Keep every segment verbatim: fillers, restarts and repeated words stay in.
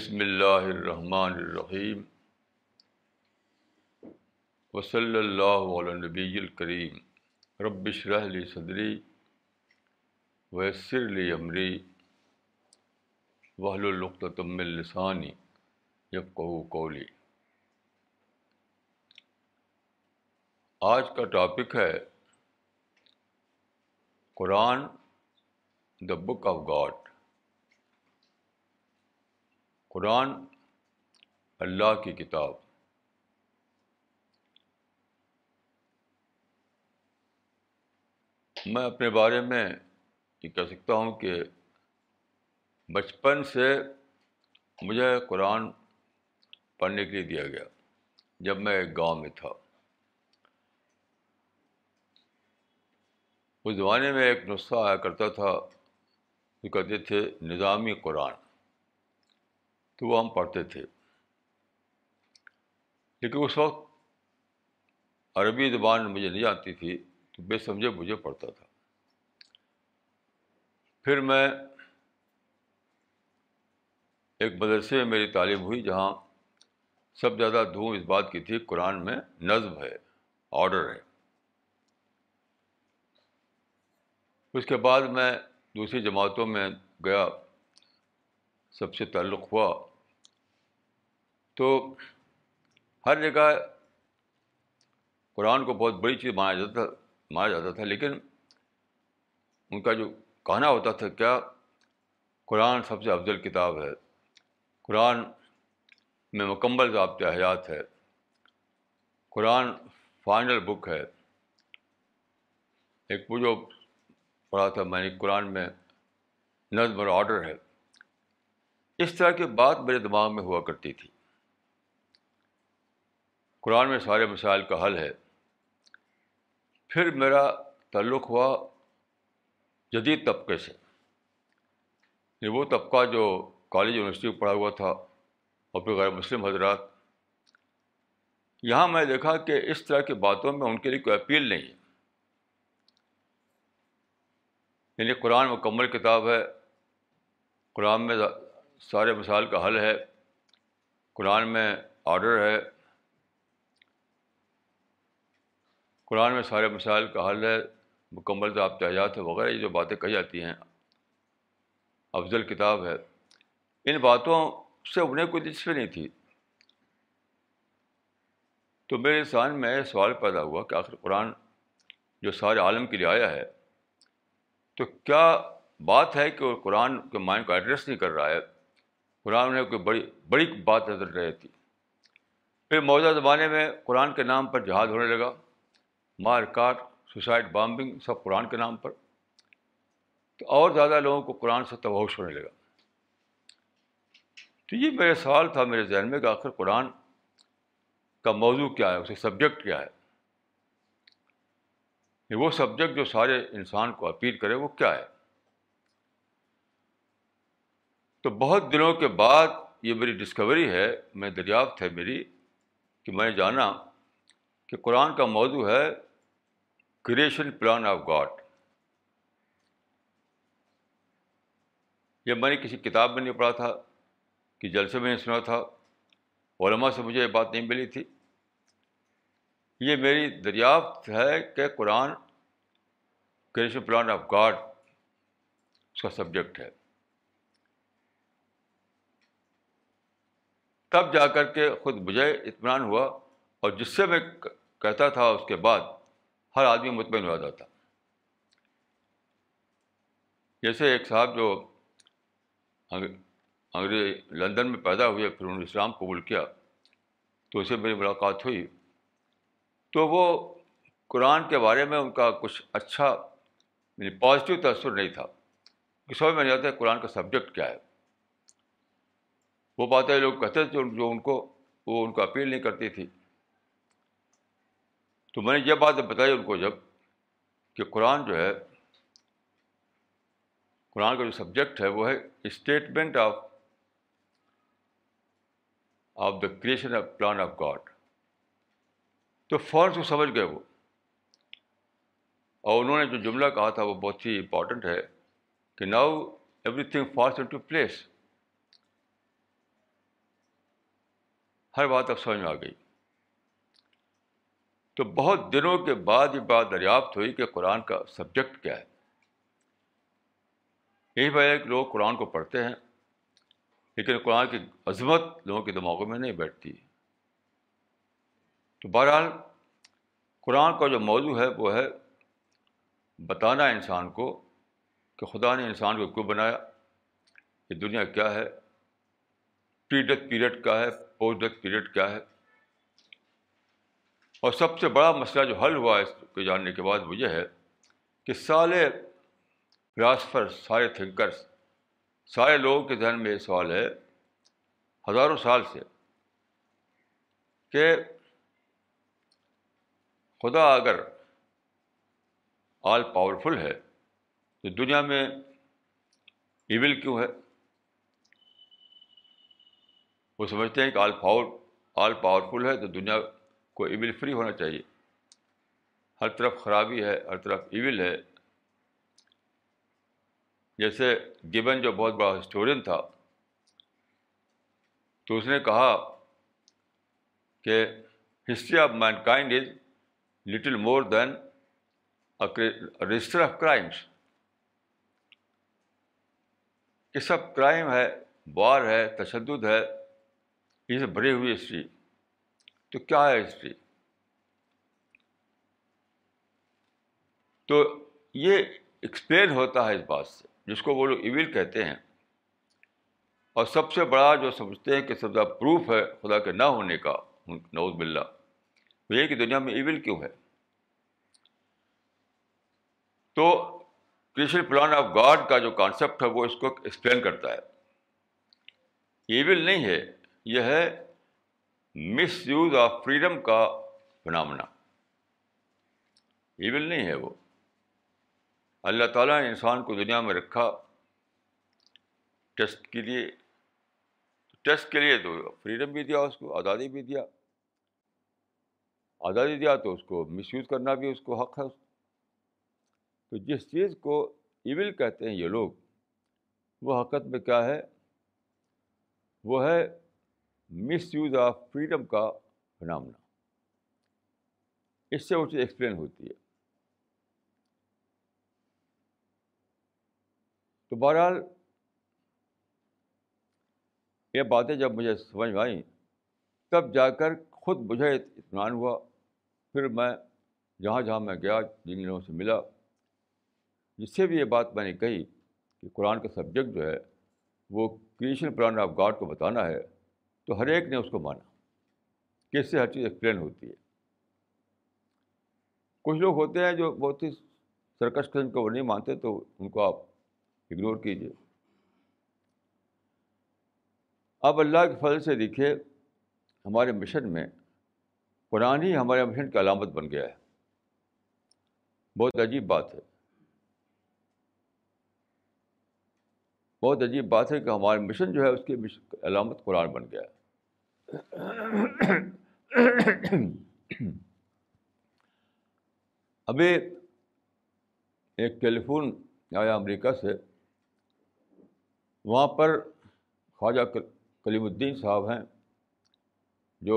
بسم اللہ الرحمن الرحیم وصلی اللہ علی نبی الکریم رب اشرح لی صدری ویسر لی امری واحلل عقدۃ من لسانی یفقہوا قولی. آج کا ٹاپک ہے قرآن دا بک آف گاڈ. قرآن اللہ کی کتاب. میں اپنے بارے میں یہ کہہ سکتا ہوں کہ بچپن سے مجھے قرآن پڑھنے کے لیے دیا گیا جب میں ایک گاؤں میں تھا. اس زمانے میں ایک نسخہ آیا کرتا تھا جو کہتے تھے نظامی قرآن، تو وہ ہم پڑھتے تھے. لیکن اس وقت عربی زبان مجھے نہیں آتی تھی تو بے سمجھے مجھے پڑھتا تھا. پھر میں ایک مدرسے میں میری تعلیم ہوئی جہاں سب زیادہ دھوم اس بات کی تھی قرآن میں نظم ہے، آرڈر ہے. اس کے بعد میں دوسری جماعتوں میں گیا، سب سے تعلق ہوا، تو ہر جگہ قرآن کو بہت بڑی چیز مانا جاتا تھا مانا جاتا تھا لیکن ان کا جو کہنا ہوتا تھا کیا قرآن سب سے افضل کتاب ہے، قرآن میں مکمل ضابطۂ حیات ہے، قرآن فائنل بک ہے. ایک وہ جو پڑھا تھا میں نے قرآن میں نظم اور آرڈر ہے، اس طرح کی بات میرے دماغ میں ہوا کرتی تھی. قرآن میں سارے مسائل کا حل ہے. پھر میرا تعلق ہوا جدید طبقے سے. وہ طبقہ جو کالج یونیورسٹی میں پڑھا ہوا تھا اور پھر غیر مسلم حضرات، یہاں میں دیکھا کہ اس طرح کی باتوں میں ان کے لیے کوئی اپیل نہیں ہے. یعنی قرآن مکمل کتاب ہے، قرآن میں سارے مسائل کا حل ہے، قرآن میں آرڈر ہے، قرآن میں سارے مسائل کا حل ہے، مکمل ضابطۂ حیات ہے وغیرہ، یہ جو باتیں کہی جاتی ہیں افضل کتاب ہے، ان باتوں سے انہیں کوئی دلچسپی نہیں تھی. تو میرے ذہن میں سوال پیدا ہوا کہ آخر قرآن جو سارے عالم کے لیے آیا ہے تو کیا بات ہے کہ وہ قرآن کے معنی کو ایڈریس نہیں کر رہا ہے، قرآن نے کوئی بڑی بڑی بات نظر رہی تھی. پھر موجودہ زمانے میں قرآن کے نام پر جہاد ہونے لگا، مار کاٹ، سوسائڈ بامبنگ، سب قرآن کے نام پر، تو اور زیادہ لوگوں کو قرآن سے تباہش ہونے لگا. تو یہ میرا سوال تھا میرے ذہن میں کہ آخر قرآن کا موضوع کیا ہے، اس کا سبجیکٹ کیا ہے، وہ سبجیکٹ جو سارے انسان کو اپیل کرے وہ کیا ہے. تو بہت دنوں کے بعد یہ میری ڈسکوری ہے، میں دریافت ہے میری، کہ میں نے جانا کہ قرآن کا موضوع ہے کریشن پلان آف گاڈ. یہ میں نے کسی کتاب میں نہیں پڑھا تھا، کہ جلسے میں نے سنا تھا، علماء سے مجھے یہ بات نہیں ملی تھی. یہ میری دریافت ہے کہ Quran creation plan of God اس کا سبجیکٹ ہے. تب جا کر کے خود مجھے اطمینان ہوا، اور جس سے میں کہتا تھا اس کے بعد ہر آدمی مطمئن ہو جاتا. جیسے ایک صاحب جو انگریز لندن میں پیدا ہوئے، پھر انہوں نے اسلام قبول کیا، تو اسے میری ملاقات ہوئی، تو وہ قرآن کے بارے میں ان کا کچھ اچھا یعنی پازیٹیو تاثر نہیں تھا. سمجھ میں نہیں آتا ہے قرآن کا سبجیکٹ کیا ہے. وہ باتیں لوگ کہتے تھے جو ان کو وہ ان کو اپیل نہیں کرتی تھی. تو میں نے یہ بات بتائی ان کو جب کہ قرآن جو ہے، قرآن کا جو سبجیکٹ ہے وہ ہے statement of of the creation of plan of God. تو فوراً کو سمجھ گئے وہ، اور انہوں نے جو جملہ کہا تھا وہ بہت ہی امپورٹنٹ ہے کہ now everything falls into place. ہر بات اب سمجھ میں آ گئی. تو بہت دنوں کے بعد یہ بات دریافت ہوئی کہ قرآن کا سبجیکٹ کیا ہے. یہی وجہ ہے کہ لوگ قرآن کو پڑھتے ہیں لیکن قرآن کی عظمت لوگوں کے دماغوں میں نہیں بیٹھتی. تو بہرحال قرآن کا جو موضوع ہے وہ ہے بتانا انسان کو کہ خدا نے انسان کو کیوں بنایا, یہ دنیا کیا ہے, پری ڈیتھ پیریڈ کیا ہے, پوسٹ ڈیتھ پیریڈ کیا ہے. اور سب سے بڑا مسئلہ جو حل ہوا ہے اس کو جاننے کے بعد وہ یہ ہے کہ سارے فلاسفر, سارے تھنکرس, سارے لوگوں کے ذہن میں یہ سوال ہے ہزاروں سال سے کہ خدا اگر آل پاورفل ہے تو دنیا میں ایول کیوں ہے؟ وہ سمجھتے ہیں کہ آل پاور آل پاورفل ہے تو دنیا کو ایول فری ہونا چاہیے, ہر طرف خرابی ہے, ہر طرف ایول ہے. جیسے گیبن جو بہت بڑا ہسٹورین تھا تو اس نے کہا کہ history of mankind is little more than register of crimes, یہ سب کرائم ہے, وار ہے, تشدد ہے, یہ سب بھری ہوئی ہسٹری. تو کیا ہے ہسٹری؟ تو یہ ایکسپلین ہوتا ہے اس بات سے جس کو وہ لوگ ایول کہتے ہیں. اور سب سے بڑا جو سمجھتے ہیں کہ سب سے پروف ہے خدا کے نہ ہونے کا, نعوذ باللہ, وہ یہ کہ دنیا میں ایول کیوں ہے. تو کریشن پلان آف گاڈ کا جو کانسیپٹ ہے وہ اس کو ایکسپلین کرتا ہے. ایول نہیں ہے, یہ ہے مس یوز آف فریڈم کا فنامنا. ایول نہیں ہے وہ. اللہ تعالیٰ نے انسان کو دنیا میں رکھا ٹیسٹ کے لیے, ٹیسٹ کے لیے تو فریڈم بھی دیا, اس کو آزادی بھی دیا, آزادی دیا تو اس کو مس یوز کرنا بھی اس کو حق ہے. تو جس چیز کو ایول کہتے ہیں یہ لوگ, وہ حقیقت میں کیا ہے؟ وہ ہے مس یوز آف فریڈم کا فنامنا. اس سے وہ چیز ایکسپلین ہوتی ہے. تو بہرحال یہ باتیں جب مجھے سمجھ میں آئیں تب جا کر خود مجھے اطمینان ہوا. پھر میں جہاں جہاں میں گیا, جن لوگوں سے ملا, جس سے بھی یہ بات میں نے کہی کہ قرآن کا سبجیکٹ جو ہے وہ کریشن پلان آف گاڈ کو بتانا ہے, تو ہر ایک نے اس کو مانا کہ اس سے ہر چیز ایکسپلین ہوتی ہے. کچھ لوگ ہوتے ہیں جو بہت ہی سرکش قسم کو وہ نہیں مانتے, تو ان کو آپ اگنور کیجیے. اب اللہ کے فضل سے دیکھیے ہمارے مشن میں قرآن ہی ہمارے مشن کی علامت بن گیا ہے. بہت عجیب بات ہے, بہت عجیب بات ہے کہ ہمارا مشن جو ہے اس کی علامت قرآن بن گیا ہے. ابھی ایک ٹیلی فون آیا امریکہ سے, وہاں پر خواجہ کلیم الدین صاحب ہیں جو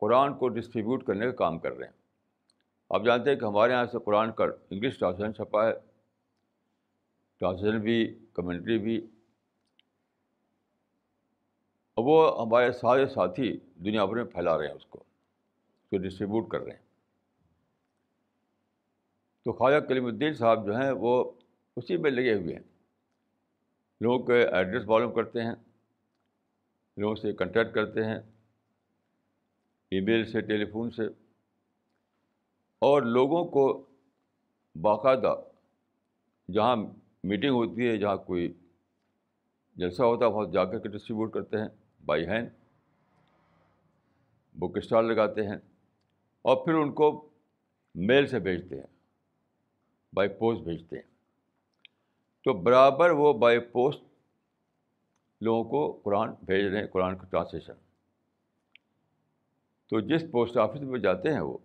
قرآن کو ڈسٹریبیوٹ کرنے کا کام کر رہے ہیں. آپ جانتے ہیں کہ ہمارے یہاں سے قرآن کا انگلش ٹرانسلیشن چھپا ہے, ٹرانسلیشن بھی, کمنٹری بھی. اور وہ ہمارے سارے ساتھی دنیا بھر میں پھیلا رہے ہیں اس کو, اس کو ڈسٹریبیوٹ کر رہے ہیں. تو خواجہ کلیم الدین صاحب جو ہیں وہ اسی میں لگے ہوئے ہیں, لوگوں کے ایڈریس معلوم کرتے ہیں, لوگوں سے کنٹیکٹ کرتے ہیں, ای میل سے, ٹیلی فون سے, اور لوگوں کو باقاعدہ جہاں میٹنگ ہوتی ہے, جہاں کوئی جلسہ ہوتا ہے, وہاں جا کر کے ڈسٹریبیوٹ کرتے ہیں بائی ہینڈ, بک اسٹال لگاتے ہیں, اور پھر ان کو میل سے بھیجتے ہیں, بائی پوسٹ بھیجتے ہیں. تو برابر وہ بائی پوسٹ لوگوں کو قرآن بھیج رہے ہیں, قرآن کا ٹرانسلیشن. تو جس پوسٹ آفس میں جاتے ہیں وہ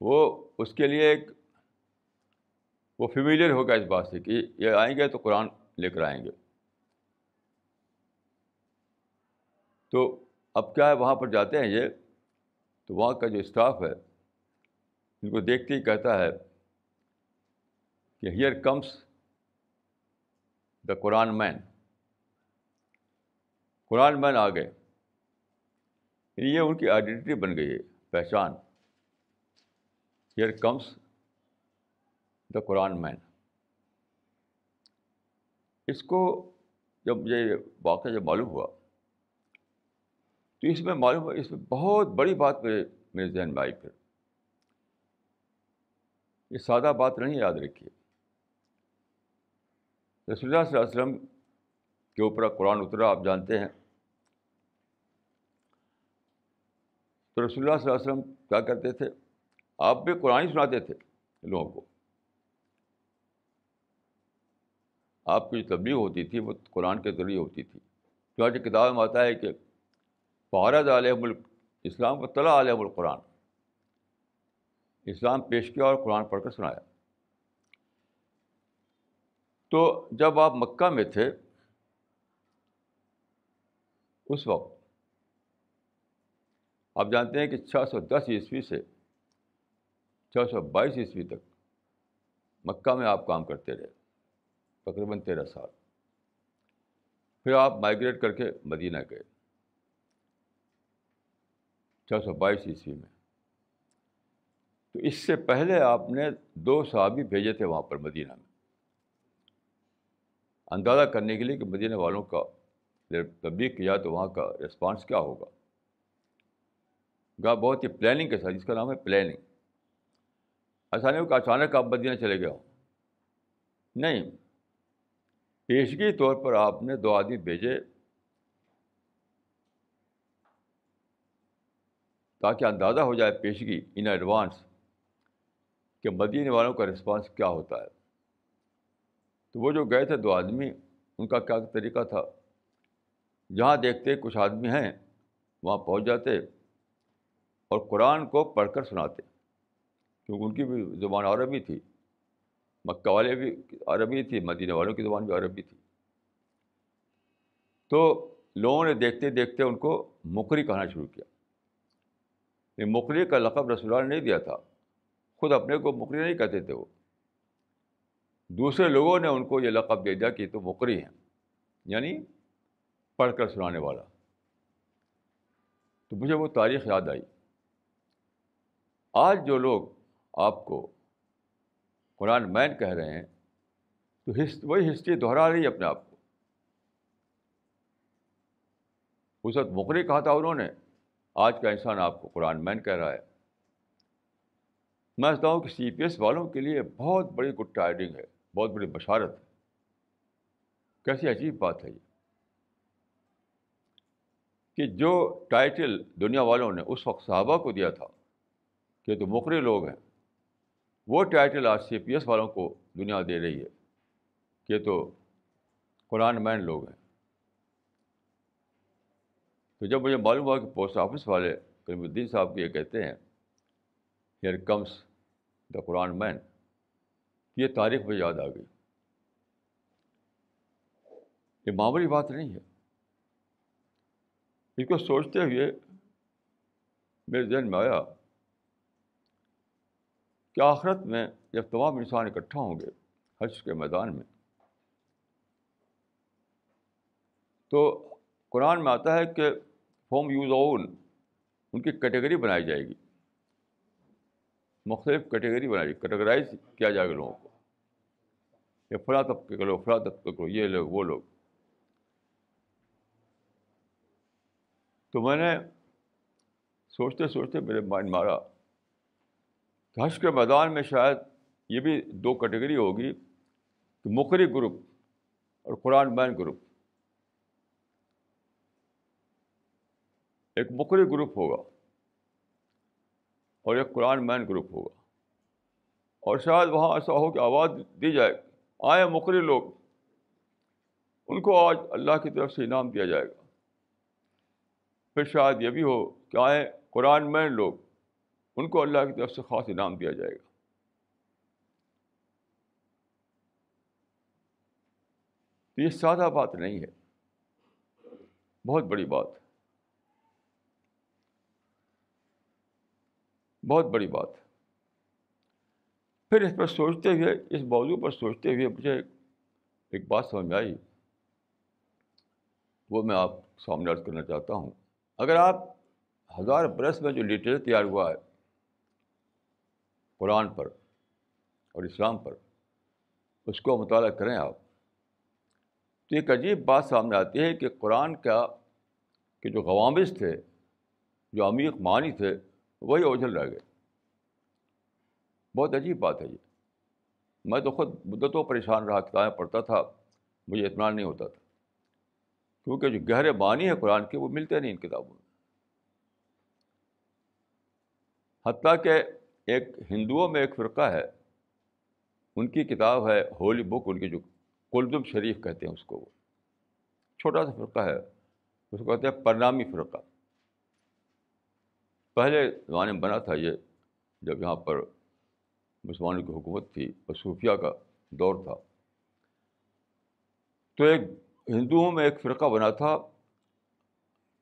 وہ اس کے لیے ایک وہ فیملیئر ہوگا اس بات سے کہ یہ آئیں گے تو قرآن لے کر آئیں گے. تو اب کیا ہے, وہاں پر جاتے ہیں یہ تو وہاں کا جو اسٹاف ہے ان کو دیکھتے ہی کہتا ہے کہ ہیئر کمس دا قرآن مین, قرآن مین آ گئے. یہ ان کی آئیڈینٹی بن گئی ہے, پہچان. ہیئر کمس دا قرآن مین. اس کو جب یہ واقعہ جب معلوم ہوا تو اس میں معلوم اس میں بہت بڑی بات میرے میرے ذہن میں آئی. پھر یہ سادہ بات نہیں, یاد رکھیے رسول اللہ صلی اللہ علیہ وسلم کے اوپر قرآن اترا, آپ جانتے ہیں. تو رسول اللہ صلی اللہ علیہ وسلم کیا کرتے تھے, آپ بھی قرآن ہی سناتے تھے لوگوں کو. آپ کی جو تبلیغ ہوتی تھی وہ قرآن کے ذریعے ہوتی تھی. تو آج کتاب میں آتا ہے کہ فارض علیہم الاسلام و طلع علیہم القرآن, اسلام پیش کیا اور قرآن پڑھ کر سنایا. تو جب آپ مکہ میں تھے اس وقت, آپ جانتے ہیں کہ چھ سو دس عیسوی سے چھ سو بائیس عیسوی تک مکہ میں آپ کام کرتے رہے, تقریباً تیرہ سال. پھر آپ مائیگریٹ کر کے مدینہ گئے چھ سو بائیس عیسوی میں. تو اس سے پہلے آپ نے دو صحابی بھیجے تھے وہاں پر مدینہ میں, اندازہ کرنے کے لیے کہ مدینہ والوں کا تبلیغ کیا تو وہاں کا ریسپانس کیا ہوگا. گا بہت ہی پلاننگ کے ساتھ, جس کا نام ہے پلاننگ. ایسا نہیں ہو کہ اچانک آپ مدینہ چلے گئے ہو, نہیں, پیشگی طور پر آپ نے دو آدمی بھیجے تاکہ اندازہ ہو جائے پیشگی ان ایڈوانس کہ مدینے والوں کا رسپانس کیا ہوتا ہے. تو وہ جو گئے تھے دو آدمی, ان کا کیا طریقہ تھا, جہاں دیکھتے کچھ آدمی ہیں وہاں پہنچ جاتے اور قرآن کو پڑھ کر سناتے, کیونکہ ان کی بھی زبان عربی تھی, مکہ والے بھی عربی تھی, مدینہ والوں کی زبان بھی عربی تھی. تو لوگوں نے دیکھتے دیکھتے ان کو مقری کہنا شروع کیا. مقری کا لقب رسول اللہ نے نہیں دیا تھا, خود اپنے کو مقری نہیں کہتے تھے وہ, دوسرے لوگوں نے ان کو یہ لقب دے دیا کہ تو مقری ہیں, یعنی پڑھ کر سنانے والا. تو مجھے وہ تاریخ یاد آئی. آج جو لوگ آپ کو قرآن مین کہہ رہے ہیں تو ہسٹ وہی ہسٹری دہرا رہی ہے اپنے آپ کو. اس وقت مقری کہا تھا انہوں نے, آج کا انسان آپ کو قرآن مین کہہ رہا ہے. میں سمجھتا ہوں کہ سی پی ایس والوں کے لیے بہت بڑی گڈ ٹائڈنگ ہے, بہت بڑی بشارت ہے. کیسی عجیب بات ہے یہ کہ جو ٹائٹل دنیا والوں نے اس وقت صحابہ کو دیا تھا کہ تو مقری لوگ ہیں, وہ ٹائٹل آج سی پی ایس والوں کو دنیا دے رہی ہے کہ تو قرآن مین لوگ ہیں. تو جب مجھے معلوم ہوا کہ پوسٹ آفس والے کریم الدین صاحب کو یہ کہتے ہیں ہیئر کمس دا قرآن مین, یہ تاریخ مجھے یاد آ گئی. یہ معمولی بات نہیں ہے. اس کو سوچتے ہوئے میرے ذہن میں آیا کہ آخرت میں جب تمام انسان اکٹھا ہوں گے حشر کے میدان میں, تو قرآن میں آتا ہے کہ ہوم یوزعون, ان کی کیٹیگری بنائی جائے گی, مختلف کیٹیگری بنائی جائے گی, کیٹیگرائز کیا جائے گا لوگوں کو, یہ فلاں طبقے کے لوگ, فلاں طبقے کے لوگ, یہ لوگ, وہ لوگ. تو میں نے سوچتے سوچتے میرے مائنڈ مارا, حشر کے میدان میں شاید یہ بھی دو کیٹیگری ہوگی کہ مقری گروپ اور قرآن مین گروپ. ایک مقری گروپ ہوگا اور ایک قرآن مین گروپ ہوگا, اور شاید وہاں ایسا ہو کہ آواز دی جائے, آئے مقری لوگ, ان کو آج اللہ کی طرف سے انعام دیا جائے گا. پھر شاید یہ بھی ہو کہ آئے قرآن مین لوگ, ان کو اللہ کی طرف سے خاص انعام دیا جائے گا. تو یہ سادہ بات نہیں ہے, بہت بڑی بات ہے. بہت بڑی بات ہے. پھر اس پر سوچتے ہوئے اس موضوع پر سوچتے ہوئے مجھے ایک بات سمجھ میں آئی, وہ میں آپ سامنے عرض کرنا چاہتا ہوں. اگر آپ ہزار برس میں جو لٹریچر تیار ہوا ہے قرآن پر اور اسلام پر, اس کو مطالعہ کریں آپ تو ایک عجیب بات سامنے آتی ہے کہ قرآن کا کہ جو غوامض تھے, جو عمیق معنی تھے, وہی اوجھل رہ گئے. بہت عجیب بات ہے یہ. میں تو خود مدتوں پریشان رہا, کتابیں پڑھتا تھا, مجھے اطمینان نہیں ہوتا تھا کیونکہ جو گہرے معنی ہیں قرآن کے وہ ملتے نہیں ان کتابوں میں. حتیٰ کہ ایک ہندوؤں میں ایک فرقہ ہے, ان کی کتاب ہے ہولی بک, ان کی جو قلزم شریف کہتے ہیں اس کو, وہ چھوٹا سا فرقہ ہے, اس کو کہتے ہیں پرنامی فرقہ. پہلے زمانے میں بنا تھا یہ جب یہاں پر مسلمانوں کی حکومت تھی اور صوفیہ کا دور تھا. تو ایک ہندوؤں میں ایک فرقہ بنا تھا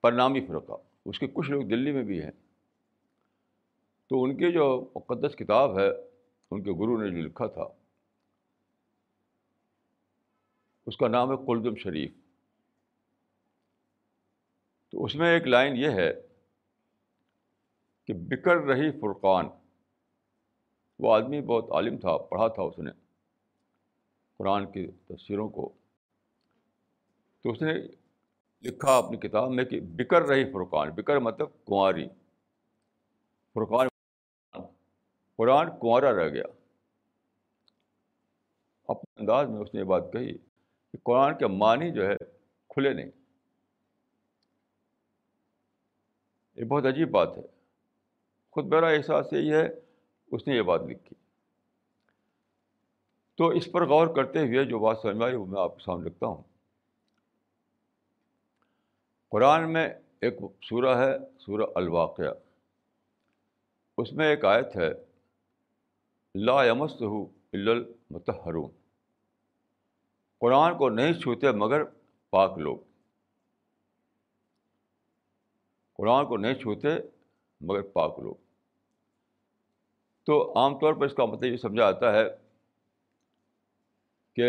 پرنامی فرقہ, اس کے کچھ لوگ دلی میں بھی ہیں. تو ان کی جو مقدس کتاب ہے ان کے گرو نے جو لکھا تھا اس کا نام ہے قلزم شریف. تو اس میں ایک لائن یہ ہے کہ بکر رہی فرقان, وہ آدمی بہت عالم تھا, پڑھا تھا اس نے قرآن کی تفسیروں کو, تو اس نے لکھا اپنی کتاب میں کہ بکر رہی فرقان, بکر مطلب کنواری, فرقان قرآن کنوارا رہ گیا. اپنے انداز میں اس نے یہ بات کہی کہ قرآن کے معنی جو ہے کھلے نہیں. یہ بہت عجیب بات ہے. خود میرا احساس یہی ہے اس نے یہ بات لکھی. تو اس پر غور کرتے ہوئے جو بات سمجھ میں آئی وہ میں آپ کے سامنے رکھتا ہوں. قرآن میں ایک سورہ ہے سورہ الواقعہ, اس میں ایک آیت ہے لا یمسہ الا المطہرون, قرآن کو نہیں چھوتے مگر پاک لوگ. قرآن کو نہیں چھوتے مگر پاک لوگ. تو عام طور پر اس کا مطلب یہ سمجھا جاتا ہے کہ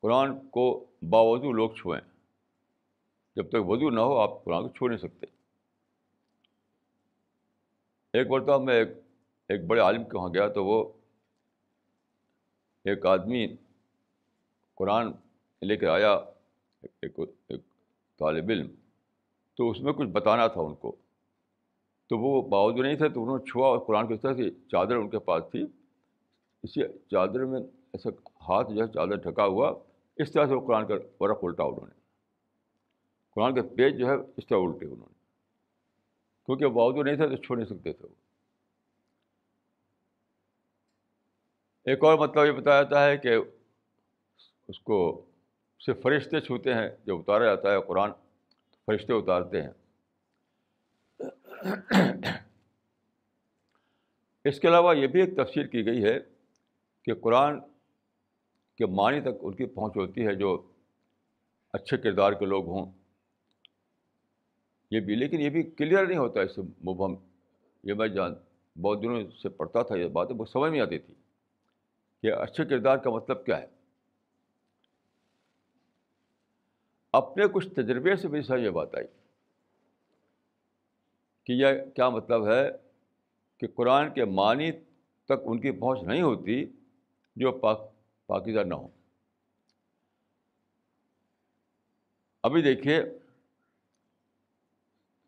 قرآن کو باوضو لوگ چھوئیں, جب تک وضو نہ ہو آپ قرآن کو چھو نہیں سکتے. ایک مرتبہ میں ایک ایک بڑے عالم کے وہاں گیا تو وہ ایک آدمی قرآن لے کے آیا, ایک ایک طالب علم, تو اس میں کچھ بتانا تھا ان کو. تو وہ باوضو نہیں تھے تو انہوں نے چھوا اور قرآن کی طرح سے چادر ان کے پاس تھی, اسی چادر میں ایسا ہاتھ جو ہے چادر ڈھکا ہوا, اس طرح سے وہ قرآن کا ورق الٹا انہوں نے, قرآن کے پیج جو ہے اس طرح الٹے انہوں نے, کیونکہ باوضو نہیں تھے تو چھو نہیں سکتے تھے وہ. ایک اور مطلب یہ بتایا جاتا ہے کہ اس کو صرف فرشتے چھوتے ہیں, جب اتارا جاتا ہے قرآن فرشتے اتارتے ہیں. اس کے علاوہ یہ بھی ایک تفسیر کی گئی ہے کہ قرآن کے معنی تک ان کی پہنچ ہوتی ہے جو اچھے کردار کے لوگ ہوں, یہ بھی. لیکن یہ بھی کلیئر نہیں ہوتا, اس سے مبہم. یہ میں جان بہت دنوں سے پڑھتا تھا, یہ باتیں بہت سمجھ میں آتی تھی کہ اچھے کردار کا مطلب کیا ہے. اپنے کچھ تجربے سے میری سمجھ یہ بات آئی کہ یہ کیا مطلب ہے کہ قرآن کے معنی تک ان کی پہنچ نہیں ہوتی جو پاک پاکیزہ نہ ہو. ابھی دیکھیے,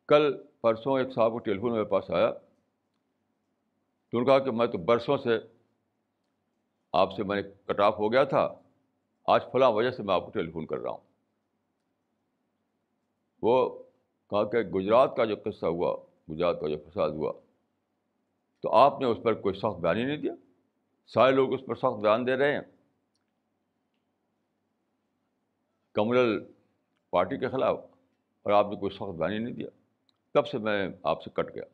کل پرسوں ایک صاحب کو ٹیلی فون میرے پاس آیا تو انہوں نے کہا کہ میں تو برسوں سے آپ سے میں نے کٹ آف ہو گیا تھا, آج فلاں وجہ سے میں آپ کو ٹیلی فون کر رہا ہوں. وہ کہا کہ گجرات کا جو قصہ ہوا, گجرات کا جو فساد ہوا, تو آپ نے اس پر کوئی سخت بیان ہی نہیں دیا, سارے لوگ اس پر سخت بیان دے رہے ہیں کمیونل پارٹی کے خلاف, اور آپ نے کوئی سخت بیان ہی نہیں دیا, تب سے میں آپ سے کٹ گیا.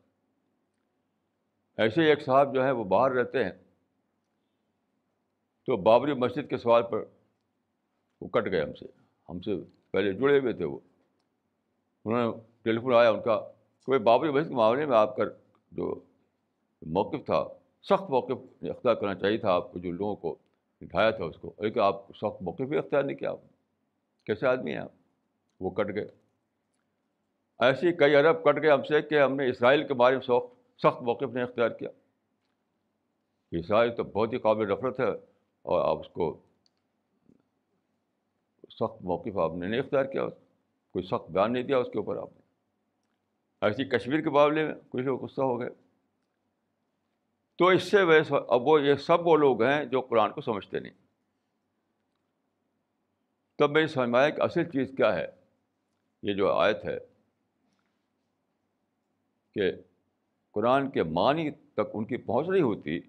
ایسے ہی ایک صاحب جو ہیں وہ باہر رہتے ہیں تو بابری مسجد کے سوال پر وہ کٹ گئے ہم سے, ہم سے پہلے جڑے ہوئے تھے وہ. انہوں نے ٹیلی فون آیا ان کا کوئی بابری مسجد کے معاملے میں آپ کا جو موقف تھا, سخت موقف اختیار کرنا چاہیے تھا آپ کو, جو لوگوں کو ڈھایا تھا اس کو, لیکن آپ سخت موقف بھی اختیار نہیں کیا. آپ کیسے آدمی ہیں آپ؟ وہ کٹ گئے. ایسے کئی عرب کٹ گئے ہم سے کہ ہم نے اسرائیل کے بارے میں سخت سخت موقف نے اختیار کیا. اسرائیل تو بہت ہی قابل نفرت ہے اور آپ اس کو سخت موقف آپ نے نہیں اختیار کیا, کوئی سخت بیان نہیں دیا اس کے اوپر آپ نے. ایسی کشمیر کے معاملے میں کچھ لوگ غصہ ہو گئے. تو اس سے ویسے اب وہ یہ سب وہ لوگ ہیں جو قرآن کو سمجھتے نہیں. تب میں سمجھ میں آیا کہ اصل چیز کیا ہے. یہ جو آیت ہے کہ قرآن کے معنی تک ان کی پہنچ نہیں ہوتی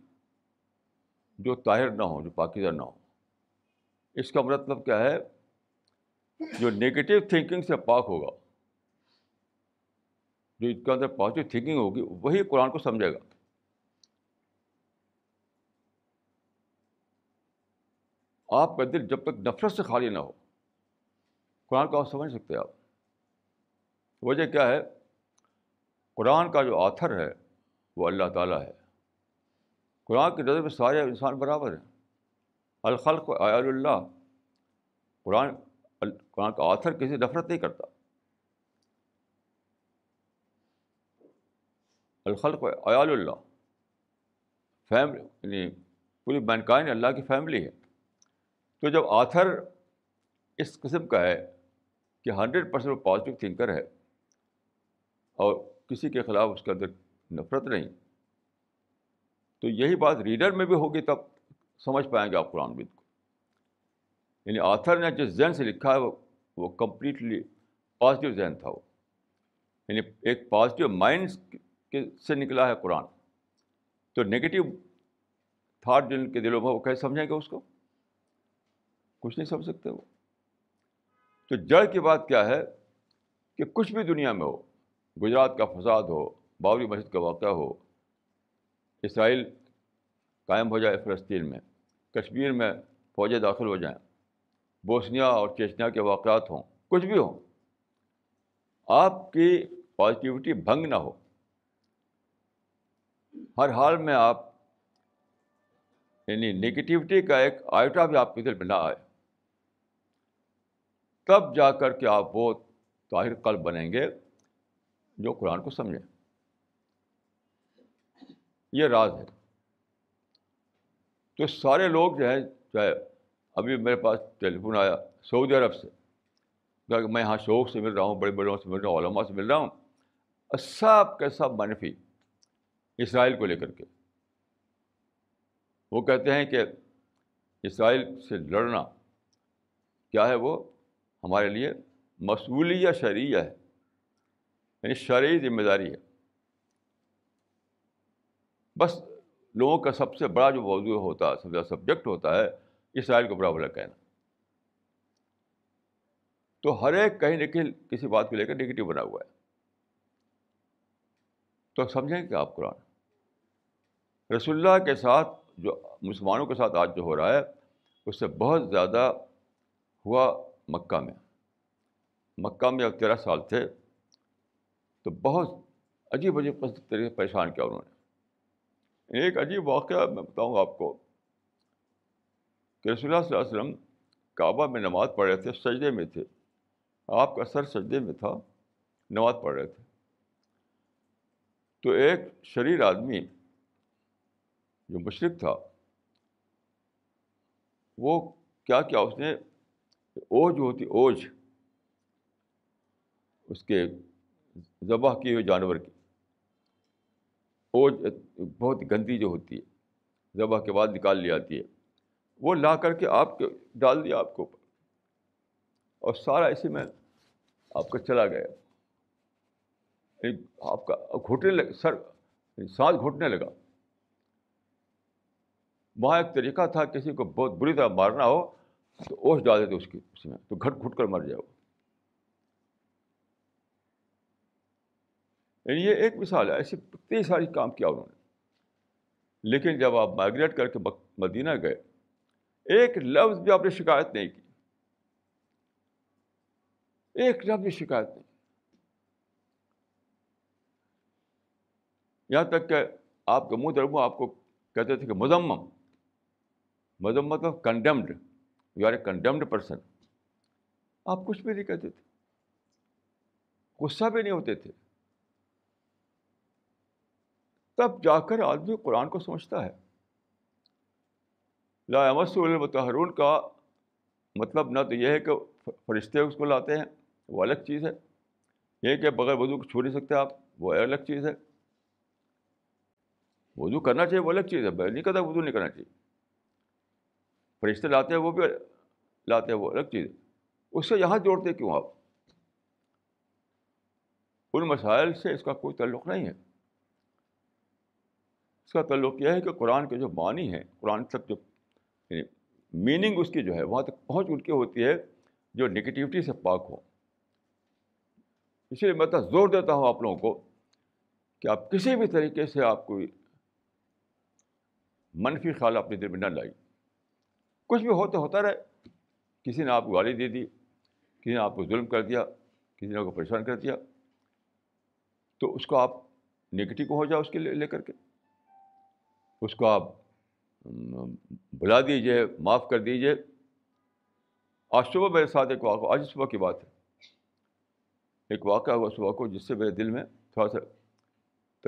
جو طاہر نہ ہو, جو پاکیزہ نہ ہو. اس کا مطلب کیا ہے؟ جو نگیٹو تھنکنگ سے پاک ہوگا, جو اس کے اندر پازیٹیو تھنکنگ ہوگی, وہی قرآن کو سمجھے گا. آپ کا دل جب تک نفرت سے خالی نہ ہو, قرآن کو آپ سمجھ سکتے ہیں آپ. وجہ کیا ہے؟ قرآن کا جو آتھر ہے وہ اللہ تعالیٰ ہے. قرآن کی نظر میں سارے انسان برابر ہیں. الخلق آیال اللہ. قرآن قرآن کا آتھر کسی نفرت نہیں کرتا. الخلق آیال اللہ, فیملی یعنی پوری مینکائن اللہ کی فیملی ہے. تو جب آتھر اس قسم کا ہے کہ ہنڈریڈ پرسینٹ وہ پازیٹیو تھنکر ہے اور کسی کے خلاف اس کے اندر نفرت نہیں, تو یہی بات ریڈر میں بھی ہوگی, تب سمجھ پائیں گے آپ قرآن بد کو. یعنی آتھر نے جو ذہن سے لکھا ہے وہ وہ کمپلیٹلی پازیٹیو ذہن تھا. وہ یعنی ایک پازیٹیو مائنڈ سے نکلا ہے قرآن. تو نگیٹیو تھاٹ جن کے دلوں میں, وہ کیسے سمجھیں گے اس کو؟ کچھ نہیں سمجھ سکتے وہ. تو جڑ کی بات کیا ہے کہ کچھ بھی دنیا میں ہو, گجرات کا فساد ہو, بابری مسجد کا واقعہ ہو, اسرائیل قائم ہو جائے فلسطین میں, کشمیر میں فوجیں داخل ہو جائیں, بوسنیا اور چیچنیا کے واقعات ہوں, کچھ بھی ہوں, آپ کی پازیٹیوٹی بھنگ نہ ہو. ہر حال میں آپ یعنی نگیٹیوٹی کا ایک آئٹا بھی آپ کے دل میں نہ آئے, تب جا کر کے آپ وہ طاہر قلب بنیں گے جو قرآن کو سمجھیں. یہ راز ہے. تو سارے لوگ جو ہیں, چاہے ابھی میرے پاس ٹیلی فون آیا سعودی عرب سے, کہ میں یہاں شوق سے مل رہا ہوں, بڑے بڑوں سے مل رہا ہوں, علماء سے مل رہا ہوں, سب کے سب منفی اسرائیل کو لے کر کے. وہ کہتے ہیں کہ اسرائیل سے لڑنا کیا ہے, وہ ہمارے لیے مسئولیہ شرعیہ ہے, یعنی شرعی ذمہ داری ہے. بس لوگوں کا سب سے بڑا جو موضوع ہوتا ہے, سب سے بڑا سبجیکٹ ہوتا ہے, اسرائیل کو برا بھلا کہنا. تو ہر ایک کہیں نہ کہیں کسی بات کو لے کر نگیٹو بنا ہوا ہے. تو سمجھیں کہ آپ قرآن رسول اللہ کے ساتھ, جو مسلمانوں کے ساتھ آج جو ہو رہا ہے, اس سے بہت زیادہ ہوا مکہ میں. مکہ میں اب تیرہ سال تھے, تو بہت عجیب عجیب طریقے سے پریشان کیا انہوں نے. ایک عجیب واقعہ میں بتاؤں گا آپ کو کہ رسول اللہ صلی اللہ علیہ وسلم کعبہ میں نماز پڑھ رہے تھے, سجدے میں تھے, آپ کا سر سجدے میں تھا, نماز پڑھ رہے تھے. تو ایک شریر آدمی جو مشرک تھا, وہ کیا کیا اس نے اوج ہوتی اوج اس کے ذبح کیے ہوئے جانور کی اوج, بہت گندی جو ہوتی ہے, ذبح کے بعد نکال لی جاتی ہے, وہ لا کر کے آپ کے ڈال دیا آپ کے اوپر, اور سارا اسی میں آپ کا چلا گیا. آپ کا گھٹنے لگا, سر سانس گھٹنے لگا. وہاں ایک طریقہ تھا, کسی کو بہت بری طرح مارنا ہو تو اوش ڈال دیتے اس کی, اس میں تو گھٹ گھٹ کر مر جائے وہ. یہ ایک مثال ہے, ایسے کئی ساری کام کیا انہوں نے. لیکن جب آپ مائگریٹ کر کے مدینہ گئے, ایک لفظ بھی آپ نے شکایت نہیں کی, ایک لفظ بھی شکایت نہیں. یہاں تک کہ آپ کا منہ تربو آپ کو کہتے تھے کہ مذمم مذمم مطلب condemned, you are a condemned person. آپ کچھ بھی نہیں کہتے تھے، غصہ بھی نہیں ہوتے تھے. تب جا کر آدمی قرآن کو سمجھتا ہے. لا یمسہ المطہرون کا مطلب نہ تو یہ ہے کہ فرشتے اس کو لاتے ہیں، وہ الگ چیز ہے. یہ کہ بغیر وضو کو چھو نہیں سکتے آپ، وہ الگ چیز ہے. وضو کرنا چاہیے وہ الگ چیز ہے، بغیر نہیں کرتا وضو نہیں کرنا چاہیے. فرشتے لاتے ہیں وہ بھی لاتے ہیں، وہ الگ چیز ہے. اس سے یہاں جوڑتے کیوں آپ؟ ان مسائل سے اس کا کوئی تعلق نہیں ہے. اس کا تعلق یہ ہے کہ قرآن کے جو معنی ہیں، قرآن تک جو یعنی میننگ اس کی جو ہے وہاں تک پہنچ ان کی ہوتی ہے جو نگیٹیوٹی سے پاک ہو. اسی لیے میں تو زور دیتا ہوں آپ لوگوں کو کہ آپ کسی بھی طریقے سے آپ کو منفی خیال اپنے دل میں نہ لائی. کچھ بھی ہوتا ہوتا رہے، کسی نے آپ کو گالی دے دی، کسی نے آپ کو ظلم کر دیا، کسی نے آپ کو پریشان کر دیا، تو اس کو آپ نگیٹو ہو جاؤ اس کے لے کر کے، اس کو آپ بلا دیجیے، معاف کر دیجیے. آج صبح میرے ساتھ ایک واقعہ، آج صبح کی بات ہے، ایک واقعہ ہوا صبح کو جس سے میرے دل میں تھوڑا سا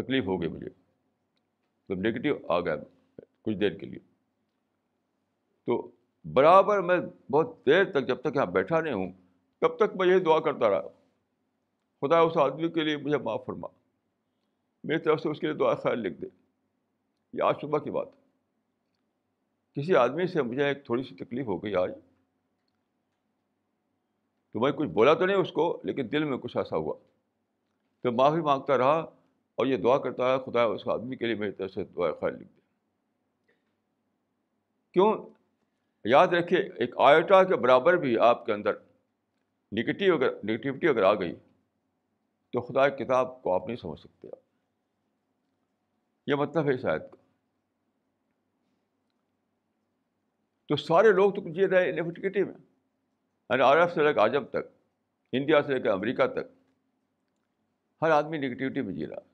تکلیف ہو گئی، مجھے تو نگیٹو آ گیا کچھ دیر کے لیے. تو برابر میں بہت دیر تک جب تک یہاں بیٹھا نہیں ہوں تب تک میں یہی دعا کرتا رہا، خدا اس آدمی کے لیے مجھے معاف فرما، میری طرف سے اس کے لیے دعا خیر لکھ دے. یہ آج صبح کی بات. کسی آدمی سے مجھے ایک تھوڑی سی تکلیف ہو گئی آج، تو میں کچھ بولا تو نہیں اس کو، لیکن دل میں کچھ ایسا ہوا تو معافی مانگتا رہا اور یہ دعا کرتا ہے خدا اس آدمی کے لیے میری طرف سے دعا خیر لکھ دے. کیوں؟ یاد رکھیے ایک آیٹا کے برابر بھی آپ کے اندر نگیٹیو اگر نگیٹیوٹی اگر آ گئی تو خدا کی کتاب کو آپ نہیں سمجھ سکتے. یہ مطلب ہے اس آیت کا. تو سارے لوگ تو جی رہے نگیٹیوٹی میں، یعنی عرب سے لے کے عجم تک، انڈیا سے لے کے امریکہ تک، ہر آدمی نگیٹیوٹی میں جی رہا ہے.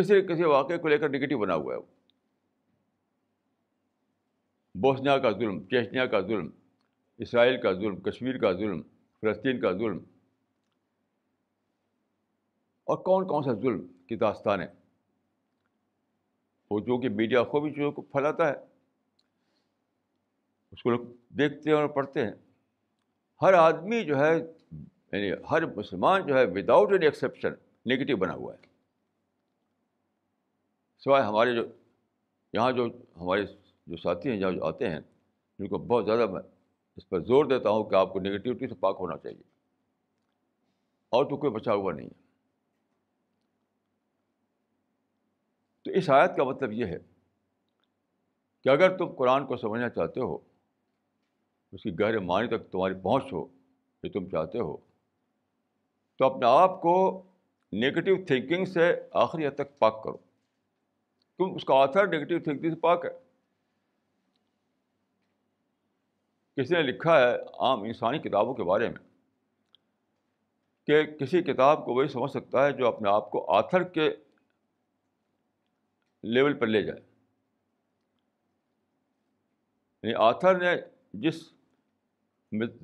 کسی کسی واقعے کو لے کر نگیٹیو بنا ہوا ہے. وہ بوسنیا کا ظلم، چیچنیا کا ظلم، اسرائیل کا ظلم، کشمیر کا ظلم، فلسطین کا ظلم، اور کون کون سا ظلم کی داستان ہے وہ جو کہ میڈیا خوبی چیزوں کو پھیلاتا ہے، اس کو لوگ دیکھتے ہیں اور پڑھتے ہیں. ہر آدمی جو ہے یعنی ہر مسلمان جو ہے وداؤٹ اینی ایکسیپشن نگیٹو بنا ہوا ہے، سوائے ہمارے جو یہاں جو ہمارے جو ساتھی ہیں جہاں جو آتے ہیں جن کو بہت زیادہ میں اس پر زور دیتا ہوں کہ آپ کو نگیٹیوٹی سے پاک ہونا چاہیے، اور تو کوئی بچا ہوا نہیں ہے. تو اس آیت کا مطلب یہ ہے کہ اگر تم قرآن کو سمجھنا چاہتے ہو، اس کی گہرے معنی تک تمہاری پہنچ ہو جو تم چاہتے ہو، تو اپنے آپ کو نگیٹیو تھنکنگ سے آخری حد تک پاک کرو. تم اس کا آتھر نگیٹیو تھنکنگ سے پاک ہے. کسی نے لکھا ہے عام انسانی کتابوں کے بارے میں کہ کسی کتاب کو وہی سمجھ سکتا ہے جو اپنے آپ کو آتھر کے لیول پر لے جائے. یعنی آتھر نے جس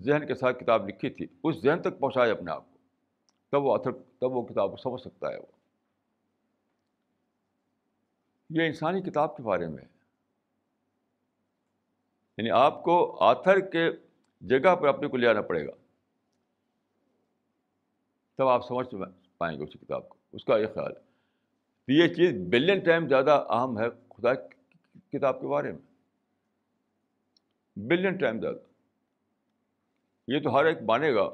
ذہن کے ساتھ کتاب لکھی تھی اس ذہن تک پہنچائے اپنے آپ کو، تب وہ آتھر تب وہ کتاب کو سمجھ سکتا ہے. وہ یہ انسانی کتاب کے بارے میں ہے. یعنی آپ کو آتھر کے جگہ پر اپنے کو لے آنا پڑے گا، تب آپ سمجھ پائیں گے اس کتاب کو. اس کا یہ خیال ہے یہ چیز بلین ٹائم زیادہ اہم ہے خدا کی کتاب کے بارے میں، بلین ٹائم زیادہ. یہ تو ہر ایک مانے گا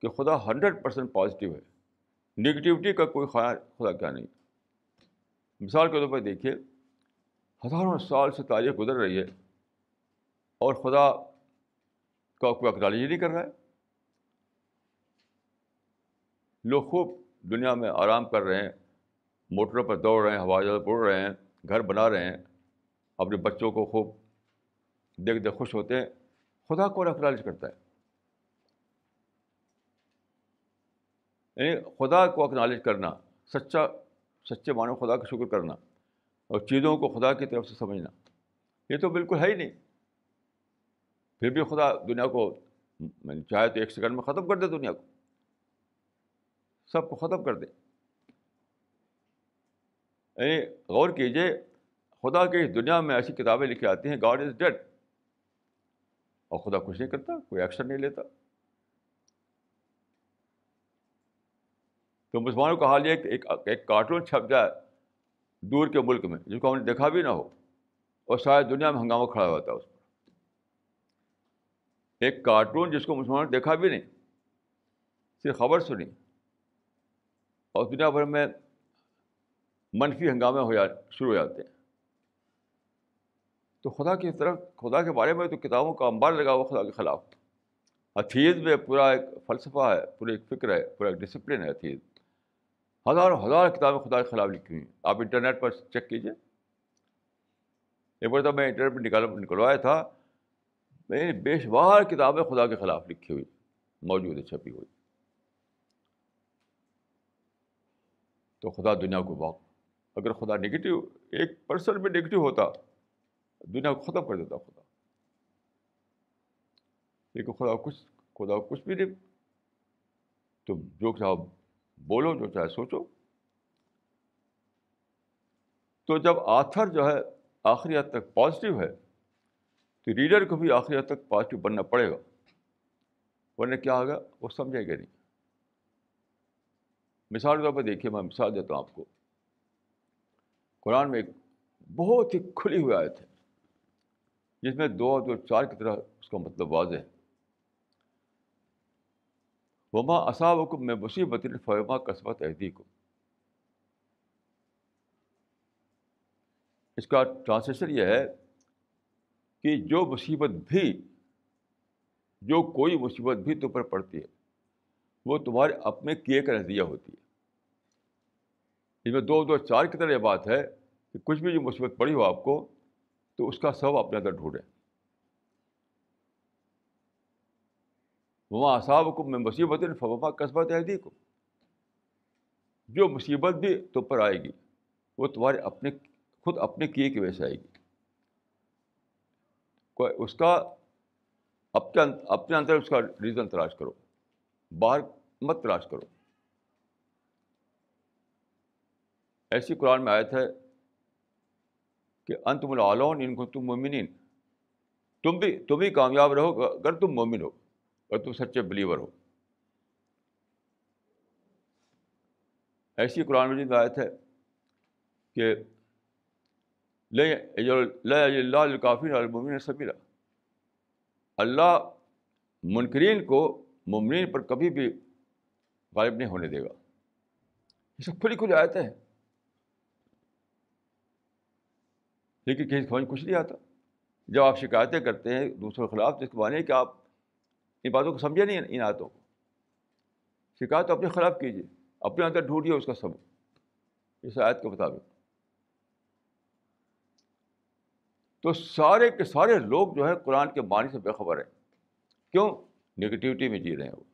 کہ خدا ہنڈریڈ پرسینٹ پازیٹیو ہے، نگیٹیوٹی کا کوئی خیال خدا کیا نہیں. مثال کے طور پر دیکھیے، ہزاروں سال سے تاریخ گزر رہی ہے اور خدا کا کوئی اکنالج نہیں کر رہا ہے. لوگ خوب دنیا میں آرام کر رہے ہیں، موٹروں پر دوڑ رہے ہیں، ہوائی جہاز پر اڑ رہے ہیں، گھر بنا رہے ہیں، اپنے بچوں کو خوب دیکھ دیکھ خوش ہوتے ہیں. خدا کو اکنالج کرتا ہے؟ یعنی خدا کو اکنالج کرنا، سچا سچے معنوں خدا کا شکر کرنا، اور چیزوں کو خدا کی طرف سے سمجھنا یہ تو بالکل ہے ہی نہیں. پھر بھی خدا دنیا کو چاہے تو ایک سیکنڈ میں ختم کر دے, دنیا کو سب کو ختم کر دے. یعنی غور کیجئے, خدا کے اس دنیا میں ایسی کتابیں لکھی آتی ہیں گاڈ از ڈیڈ, اور خدا کچھ نہیں کرتا, کوئی ایکشن نہیں لیتا. تو مسلمانوں کا حال یہ کہ ایک, ایک کارٹون چھپ جائے دور کے ملک میں جس کو ہم نے دیکھا بھی نہ ہو, اور شاید دنیا میں ہنگامہ کھڑا ہوتا ہے اس پر. ایک کارٹون جس کو مسلمانوں نے دیکھا بھی نہیں, صرف خبر سنی, اور دنیا بھر میں منفی ہنگامے ہو جاتے شروع ہو جاتے ہیں. تو خدا کی طرف, خدا کے بارے میں تو کتابوں کا انبار لگا ہوا خدا کے خلاف. ایتھیزم میں پورا ایک فلسفہ ہے, پوری ایک فکر ہے, پورا ایک ڈسپلن ہے ایتھیزم. ہزاروں ہزار کتابیں خدا کے خلاف لکھی ہوئی ہیں, آپ انٹرنیٹ پر چیک کیجیے. ایک بار تو میں انٹرنیٹ پر نکالا نکلوایا تھا, میں بے شمار کتابیں خدا کے خلاف لکھی ہوئی موجود ہے, چھپی ہوئی. تو خدا دنیا کو باق, اگر خدا نگیٹیو ایک پرسن بھی نگیٹیو ہوتا دنیا کو ختم کر دیتا خدا, لیکن خدا کچھ خدا کچھ بھی نہیں. تم جو صاحب بولو, جو چاہے سوچو. تو جب آتھر جو ہے آخری حد تک پازیٹیو ہے تو ریڈر کو بھی آخری حد تک پازیٹیو بننا پڑے گا, ورنہ کیا ہوگا وہ سمجھے گا نہیں. مثال کے طور پر دیکھیے, میں مثال دیتا ہوں آپ کو. قرآن میں ایک بہت ہی کھلی ہوئی آیت ہے جس میں دو اور دو چار کی طرح اس کا مطلب واضح ہے. وما اصابکم من مصیبۃ فبما کسبت ایدیکم. اس کا ٹرانسلیشن یہ ہے کہ جو مصیبت بھی, جو کوئی مصیبت بھی تم پر پڑتی ہے وہ تمہارے اپنے کیے کا نتیجہ ہوتی ہے. اس میں دو دو چار کی طرح یہ بات ہے کہ کچھ بھی جو مصیبت پڑی ہو آپ کو تو اس کا سبب اپنے اندر ڈھونڈیں. وما اصابکم من مصیبۃ فبما کسبت ایدیکم. جو مصیبت بھی تم پر آئے گی وہ تمہارے اپنے خود اپنے کیے کی وجہ سے آئے گی. اس کا اپنے اپنے اندر اس کا ریزن تلاش کرو, باہر مت تلاش کرو. ایسی قرآن میں آیت ہے کہ انتم الاعلون ان کنتم مؤمنین. تم بھی تم ہی کامیاب رہو اگر تم مومن ہو, اگر تم سچے بلیور ہو. ایسی قرآن مجید میں آیت ہے کہ لا يجعل اللہ للکافرین علی المؤمنین سبیلا. اللہ منکرین کو مومنین پر کبھی بھی غالب نہیں ہونے دے گا. یہ سب کھلی کھلی آیتیں ہیں, لیکن کسی سمجھ کچھ نہیں آتا. جب آپ شکایتیں کرتے ہیں دوسروں کے خلاف تو اس کے معنی ہے کہ آپ ان باتوں کو سمجھے نہیں, ان آیتوں کو. شکایت اپنے خلاف کیجیے, اپنے اندر ڈھونڈیے اس کا سبب اس آیت کے مطابق. تو سارے کے سارے لوگ جو ہے قرآن کے معنی سے بے خبر ہیں. کیوں؟ نگیٹیوٹی میں جی رہے ہیں, وہ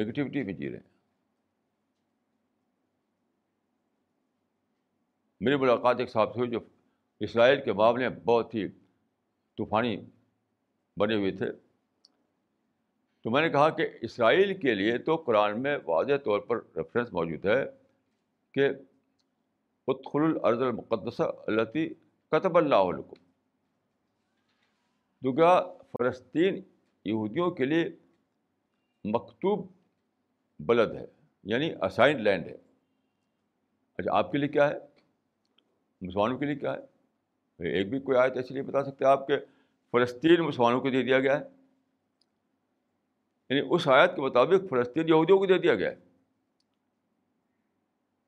نگیٹیوٹی میں جی رہے ہیں. میری ملاقات ایک صاحب سے ہوئی جو اسرائیل کے معاملے بہت ہی طوفانی بنے ہوئے تھے. تو میں نے کہا کہ اسرائیل کے لیے تو قرآن میں واضح طور پر ریفرنس موجود ہے کہ ادخل الارض المقدسہ التی کتب اللہ لکم. دوگا فلسطین یہودیوں کے لیے مکتوب بلد ہے, یعنی اسائنڈ لینڈ ہے. اچھا آپ کے لیے کیا ہے, مسلمانوں کے لیے کیا ہے؟ ایک بھی کوئی آیت ایسی نہیں بتا سکتے آپ کے فلسطین مسلمانوں کو دے دیا گیا ہے, یعنی اس آیت کے مطابق فلسطین یہودیوں کو دے دیا گیا ہے.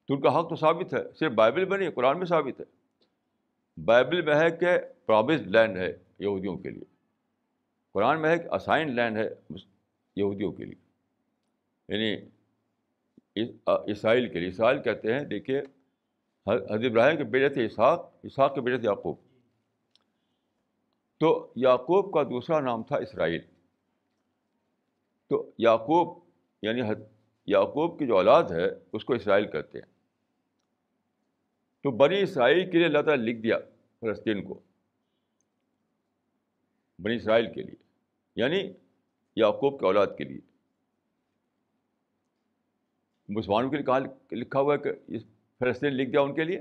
تو ان کا حق تو ثابت ہے, صرف بائبل میں نہیں قرآن میں ثابت ہے. بائبل میں ہے کہ پرامسڈ لینڈ ہے یہودیوں کے لیے, قرآن میں ہے کہ اسائنڈ لینڈ ہے یہودیوں کے لیے, یعنی اسرائیل کے لیے. اسرائیل کہتے ہیں, دیکھیے حضرت ابراہیم کے بیٹے تھے اسحاق, اسحاق کے بیٹے تھے یعقوب. تو یعقوب کا دوسرا نام تھا اسرائیل. تو یعقوب یعنی یعقوب کی جو اولاد ہے اس کو اسرائیل کہتے ہیں. تو بنی اسرائیل کے لیے اللہ تعالیٰ لکھ دیا فلسطین کو بنی اسرائیل کے لیے, یعنی یعقوب کے اولاد کے لیے. مسلمانوں کے لیے کہاں لکھا ہوا ہے کہ اس فلسطین لکھ دیا ان کے لیے؟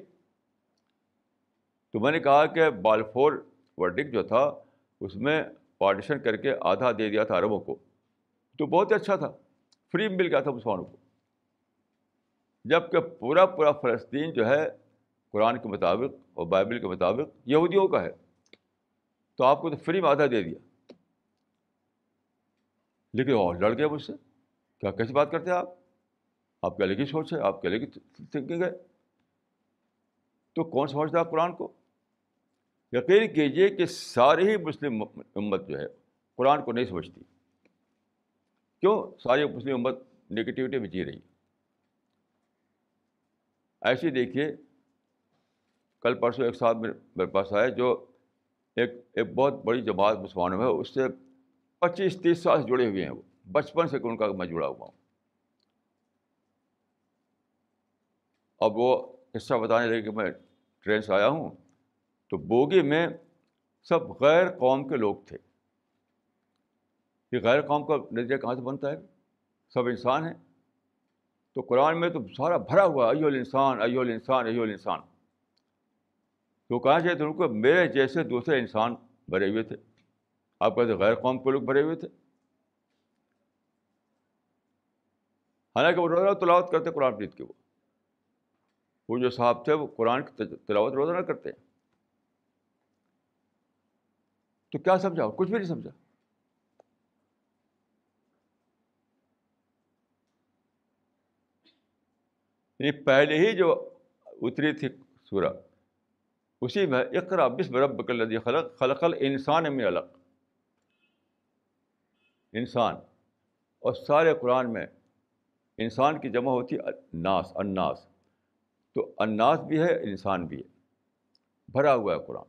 تو میں نے کہا کہ بالفور ورڈکٹ جو تھا اس میں پارٹیشن کر کے آدھا دے دیا تھا عربوں کو, تو بہت ہی اچھا تھا, فری مل گیا تھا مسلمانوں کو, جبکہ پورا پورا فلسطین جو ہے قرآن کے مطابق اور بائبل کے مطابق یہودیوں کا ہے, تو آپ کو تو فری میں آدھا دے دیا. لیکن اور لڑ گئے مجھ سے, کیا کیسی بات کرتے ہیں آپ, آپ کے الگ ہی سوچ ہے, آپ کے الگ ہی تھنکنگ ہے. تو کون سمجھتا ہے قرآن کو؟ یقین کیجیے کہ سارے ہی مسلم امت جو ہے قرآن کو نہیں سمجھتی. کیوں؟ ساری مسلم امت نگیٹیوٹی میں جی رہی. ایسے دیکھیے, کل پرسوں ایک صاحب میرے پاس آئے جو ایک ایک بہت بڑی جماعت مسلمانوں میں ہے, اس سے پچیس تیس سال سے جڑے ہوئے ہیں, وہ بچپن سے ان کا میں جڑا ہوا ہوں. اب وہ قصہ بتانے لگے کہ میں ٹرین سے آیا ہوں تو بوگی میں سب غیر قوم کے لوگ تھے. یہ غیر قوم کا نظریہ کہاں سے بنتا ہے؟ سب انسان ہیں. تو قرآن میں تو سارا بھرا ہوا ایھا الانسان ایھا الانسان ایھا الانسان. تو کہاں چاہیے تھے ان کو؟ میرے جیسے دوسرے انسان بھرے ہوئے تھے. آپ کہتے غیر قوم کے لوگ بھرے ہوئے تھے, حالانکہ وہ روزانہ تلاوت کرتے قرآن پڑھ کے. وہ وہ جو صاحب تھے وہ قرآن کی تلاوت روزانہ کرتے ہیں. تو کیا سمجھا؟ کچھ بھی نہیں سمجھا. یہ پہلے ہی جو اتری تھی سورہ اسی میں اقرا بسم ربک الذی خلق خلق الانسان من علق, انسان, اور سارے قرآن میں انسان کی جمع ہوتی ہے ناس, الناس. تو الناس بھی ہے انسان بھی ہے, بھرا ہوا ہے قرآن.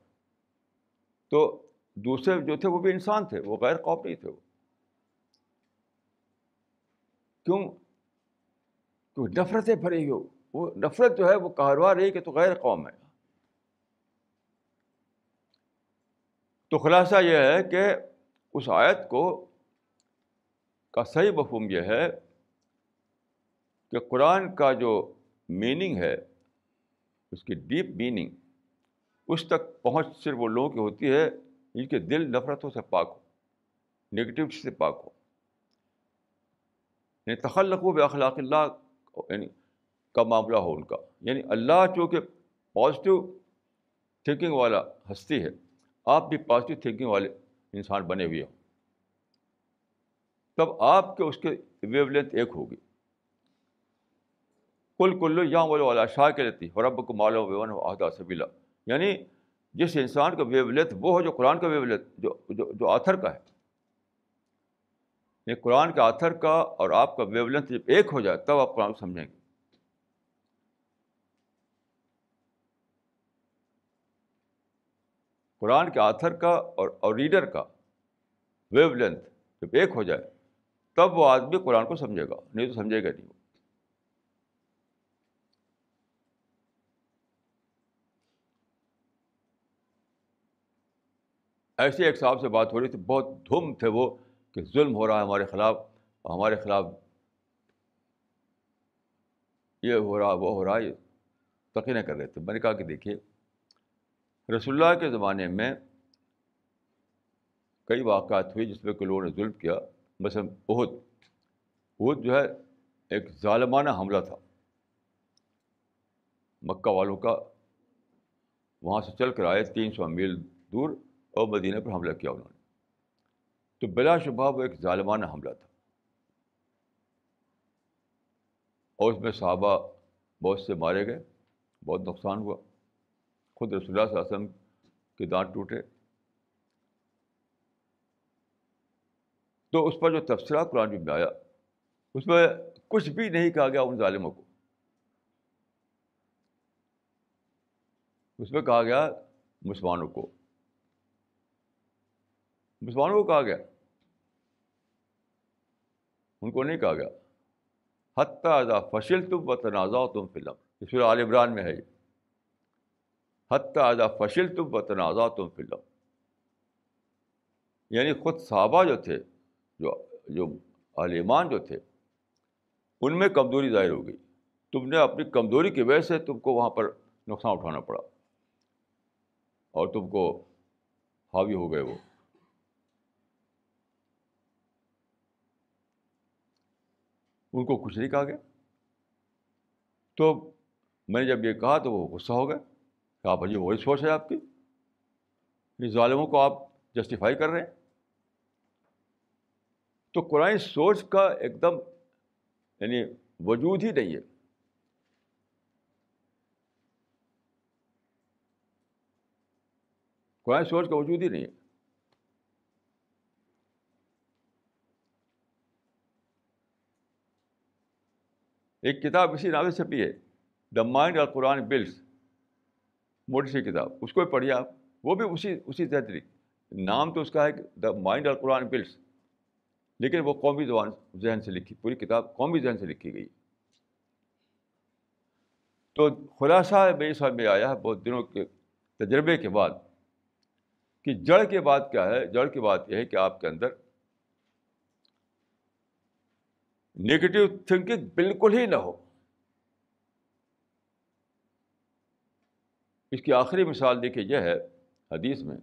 تو دوسرے جو تھے وہ بھی انسان تھے, وہ غیر قوم نہیں تھے. وہ کیوں؟ کیونکہ نفرتیں بھری ہو, وہ نفرت جو ہے وہ کاروبار رہی کہ تو غیر قوم ہے. تو خلاصہ یہ ہے کہ اس آیت کو کا صحیح مفہوم یہ ہے کہ قرآن کا جو میننگ ہے اس کی ڈیپ میننگ, اس تک پہنچ صرف وہ لوگوں کی ہوتی ہے ان کے دل نفرتوں سے پاک ہو, نگیٹیوٹی سے پاک ہو. یعنی تخلقوا باخلاق اللہ, یعنی کا معاملہ ہو ان کا, یعنی اللہ چونکہ پازیٹیو تھنکنگ والا ہستی ہے, آپ بھی پازیٹیو تھنکنگ والے انسان بنے ہوئے ہوں, تب آپ کے اس کے ویو لینتھ ایک ہوگی. کل کلو یا ولو علی شاکلتی وربکم اعلم بمن ھو اہدی سبیلا, یعنی جس انسان کا ویو لینتھ وہ ہو جو قرآن کا ویو لینتھ جو, جو جو آتھر کا ہے. یہ قرآن کا آتھر کا اور آپ کا ویو لینتھ جب ایک ہو جائے تب آپ قرآن کو سمجھیں گے. قرآن کے آتھر کا اور اور ریڈر کا ویو لینتھ جب ایک ہو جائے تب وہ آدمی قرآن کو سمجھے گا, نہیں تو سمجھے گا نہیں وہ. ایسے ایک صاحب سے بات ہو رہی تھی, بہت دھم تھے وہ کہ ظلم ہو رہا ہے ہمارے خلاف, ہمارے خلاف یہ ہو رہا وہ ہو رہا, یہ تقریر کر رہے تھے. میں نے کہا کہ دیکھیے رسول اللہ کے زمانے میں کئی واقعات ہوئے جس میں کہ لوگوں نے ظلم کیا. مثلا احد, احد جو ہے ایک ظالمانہ حملہ تھا مکہ والوں کا, وہاں سے چل کر آئے تین سو میل دور اور مدینہ پر حملہ کیا انہوں نے. تو بلا شبہ وہ ایک ظالمانہ حملہ تھا, اور اس میں صحابہ بہت سے مارے گئے, بہت نقصان ہوا, خود رسول اللہ صلی اللہ علیہ وسلم کے دانت ٹوٹے. تو اس پر جو تبصرہ قرآن میں آیا اس میں کچھ بھی نہیں کہا گیا ان ظالموں کو. اس میں کہا گیا مسلمانوں کو, مسلمانوں کو کہا گیا, ان کو نہیں کہا گیا. حتی اذا فشلتم وتنازعتم فی الامر, یہ سورہ آل عمران میں ہے. یہ حتیٰ اذا فشلتم وتنازعتم فی الامر. یعنی خود صحابہ جو تھے، جو جو اہل ایمان جو تھے، ان میں کمزوری ظاہر ہو گئی. تم نے اپنی کمزوری کی وجہ سے تم کو وہاں پر نقصان اٹھانا پڑا اور تم کو حاوی ہو گئے وہ. ان کو کچھ نہیں کہا گیا. تو میں نے جب یہ کہا تو وہ غصہ ہو گئے کہ آپ عجیب وہی سوچ ہے آپ کی، ان ظالموں کو آپ جسٹیفائی کر رہے ہیں. تو قرآن سوچ کا ایک دم یعنی وجود ہی نہیں ہے. قرآن سوچ کا وجود ہی نہیں ہے. ایک کتاب اسی نام سے چھپی ہے، دا مائنڈ اور قرآن بلز، موٹی سی کتاب، اس کو پڑھیے آپ. وہ بھی اسی اسی تحریک، نام تو اس کا ہے دا مائنڈ اور قرآن بلز، لیکن وہ قومی زبان ذہن سے لکھی، پوری کتاب قومی ذہن سے لکھی گئی. تو خلاصہ میرے سمجھ میں آیا ہے بہت دنوں کے تجربے کے بعد کہ جڑ کے بات کیا ہے. جڑ کی بات یہ ہے کہ آپ کے اندر نگیٹو تھنکنگ بالکل ہی نہ ہو. اس کی آخری مثال دیکھیے، یہ ہے حدیث میں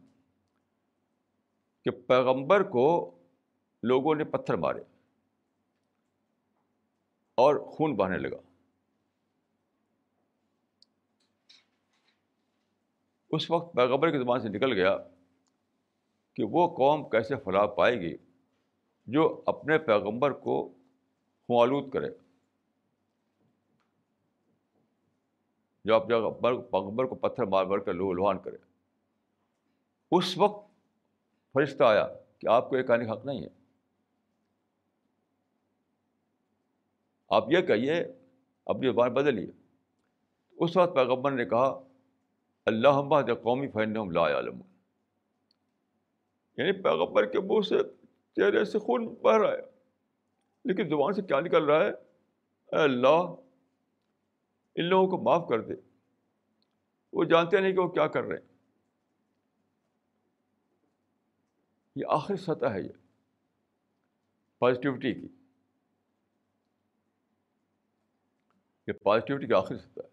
کہ پیغمبر کو لوگوں نے پتھر مارے اور خون بہنے لگا. اس وقت پیغمبر کی زبان سے نکل گیا کہ وہ قوم کیسے فلاح پائے گی جو اپنے پیغمبر کو خون آلود کرے، جو اپنے پیغمبر کو پتھر مار مار کر لو لوہان کرے. اس وقت فرشتہ آیا کہ آپ کو یہ کہانی حق نہیں ہے. آپ یہ کہیے، اپنی زبان بدلیے. اس وقت پیغمبر نے کہا اللہم اہد قومی فانہم لا یعلمون. یعنی پیغمبر کے منہ سے، چہرے سے خون بہ رہا ہے، لیکن زبان سے کیا نکل رہا ہے؟ اے اللہ، ان لوگوں کو معاف کر دے، وہ جانتے نہیں کہ وہ کیا کر رہے ہیں. یہ آخری سطح ہے یہ پازیٹیوٹی کی، یہ پازیٹیوٹی کی آخری سطح ہے.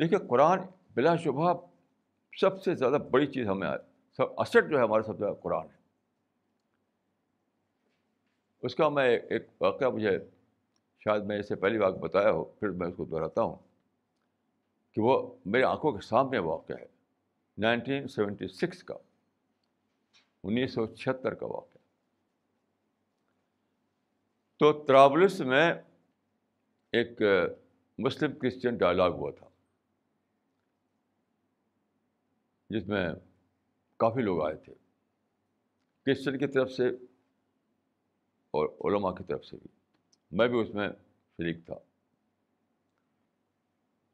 دیکھیے قرآن بلا شبہ سب سے زیادہ بڑی چیز ہمیں آئے، سب اسٹ جو ہے ہمارا سب سے قرآن ہے. اس کا میں ایک واقعہ، مجھے شاید میں اس سے پہلی واقعہ بتایا ہو، پھر میں اس کو دہراتا ہوں کہ وہ میری آنکھوں کے سامنے واقعہ ہے، نائنٹین سیونٹی سکس کا، انیس سو چھہتر کا واقعہ. تو طرابلس میں ایک مسلم کرسچن ڈائلاگ ہوا تھا جس میں کافی لوگ آئے تھے، کرسچن کی طرف سے اور علماء کی طرف سے بھی. میں بھی اس میں شریک تھا.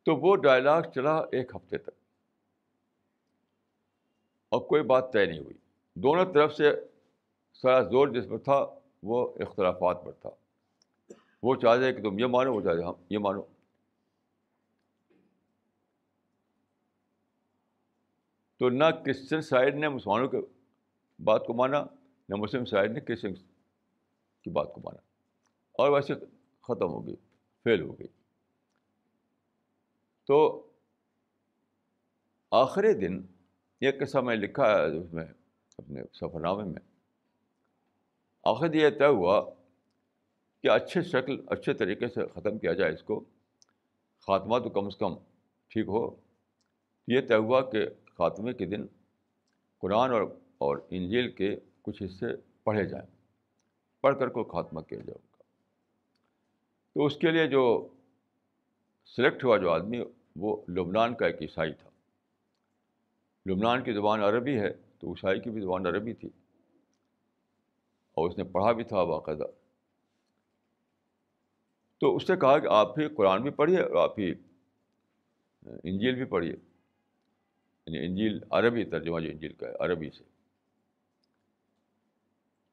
تو وہ ڈائلاگ چلا ایک ہفتے تک اور کوئی بات طے نہیں ہوئی. دونوں طرف سے سارا زور جس پر تھا وہ اختلافات پر تھا. وہ چاہتے ہیں کہ تم یہ مانو، وہ چاہتے ہیں ہم یہ مانو. تو نہ کرسچن سائڈ نے مسلمانوں کے بات کو مانا، نہ مسلم سائڈ نے کرسچن کی بات کو مانا، اور ویسے ختم ہو گئی، فیل ہو گئی. تو آخری دن ایک قصہ میں لکھا ہے اس میں اپنے سفر نامے میں، آخر یہ طے ہوا کہ اچھے شکل اچھے طریقے سے ختم کیا جائے اس کو، خاتمہ تو کم از کم ٹھیک ہو. یہ طے ہوا کہ خاتمے کے دن قرآن اور اور انجیل کے کچھ حصے پڑھے جائیں، پڑھ کر کو خاتمہ کیا جائے. تو اس کے لیے جو سلیکٹ ہوا جو آدمی، وہ لبنان کا ایک عیسائی تھا. لبنان کی زبان عربی ہے تو عیسائی کی بھی زبان عربی تھی، اور اس نے پڑھا بھی تھا باقاعدہ. تو اس نے کہا کہ آپ ہی قرآن بھی پڑھیے اور آپ ہی انجیل بھی پڑھیے، یعنی انجیل عربی، ترجمہ جو انجیل کا ہے عربی سے.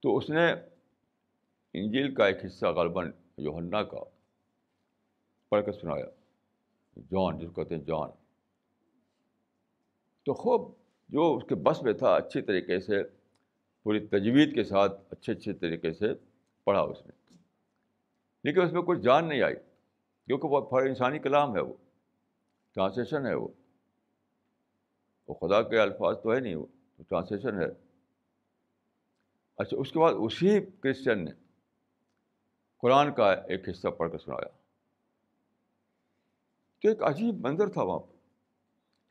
تو اس نے انجیل کا ایک حصہ غالباً یوحنا کا پڑھ کر سنایا، جان جس کو کہتے ہیں جان. تو خوب جو اس کے بس میں تھا اچھی طریقے سے پوری تجوید کے ساتھ اچھے اچھے طریقے سے پڑھا اس نے, لیکن اس میں کچھ جان نہیں آئی کیونکہ وہ بڑا انسانی کلام ہے, وہ ٹرانسلیشن ہے, وہ وہ خدا کے الفاظ تو ہے نہیں, وہ ٹرانسلیشن ہے. اچھا اس کے بعد اسی کرسچن نے قرآن کا ایک حصہ پڑھ کر سنایا تو ایک عجیب منظر تھا وہاں پر.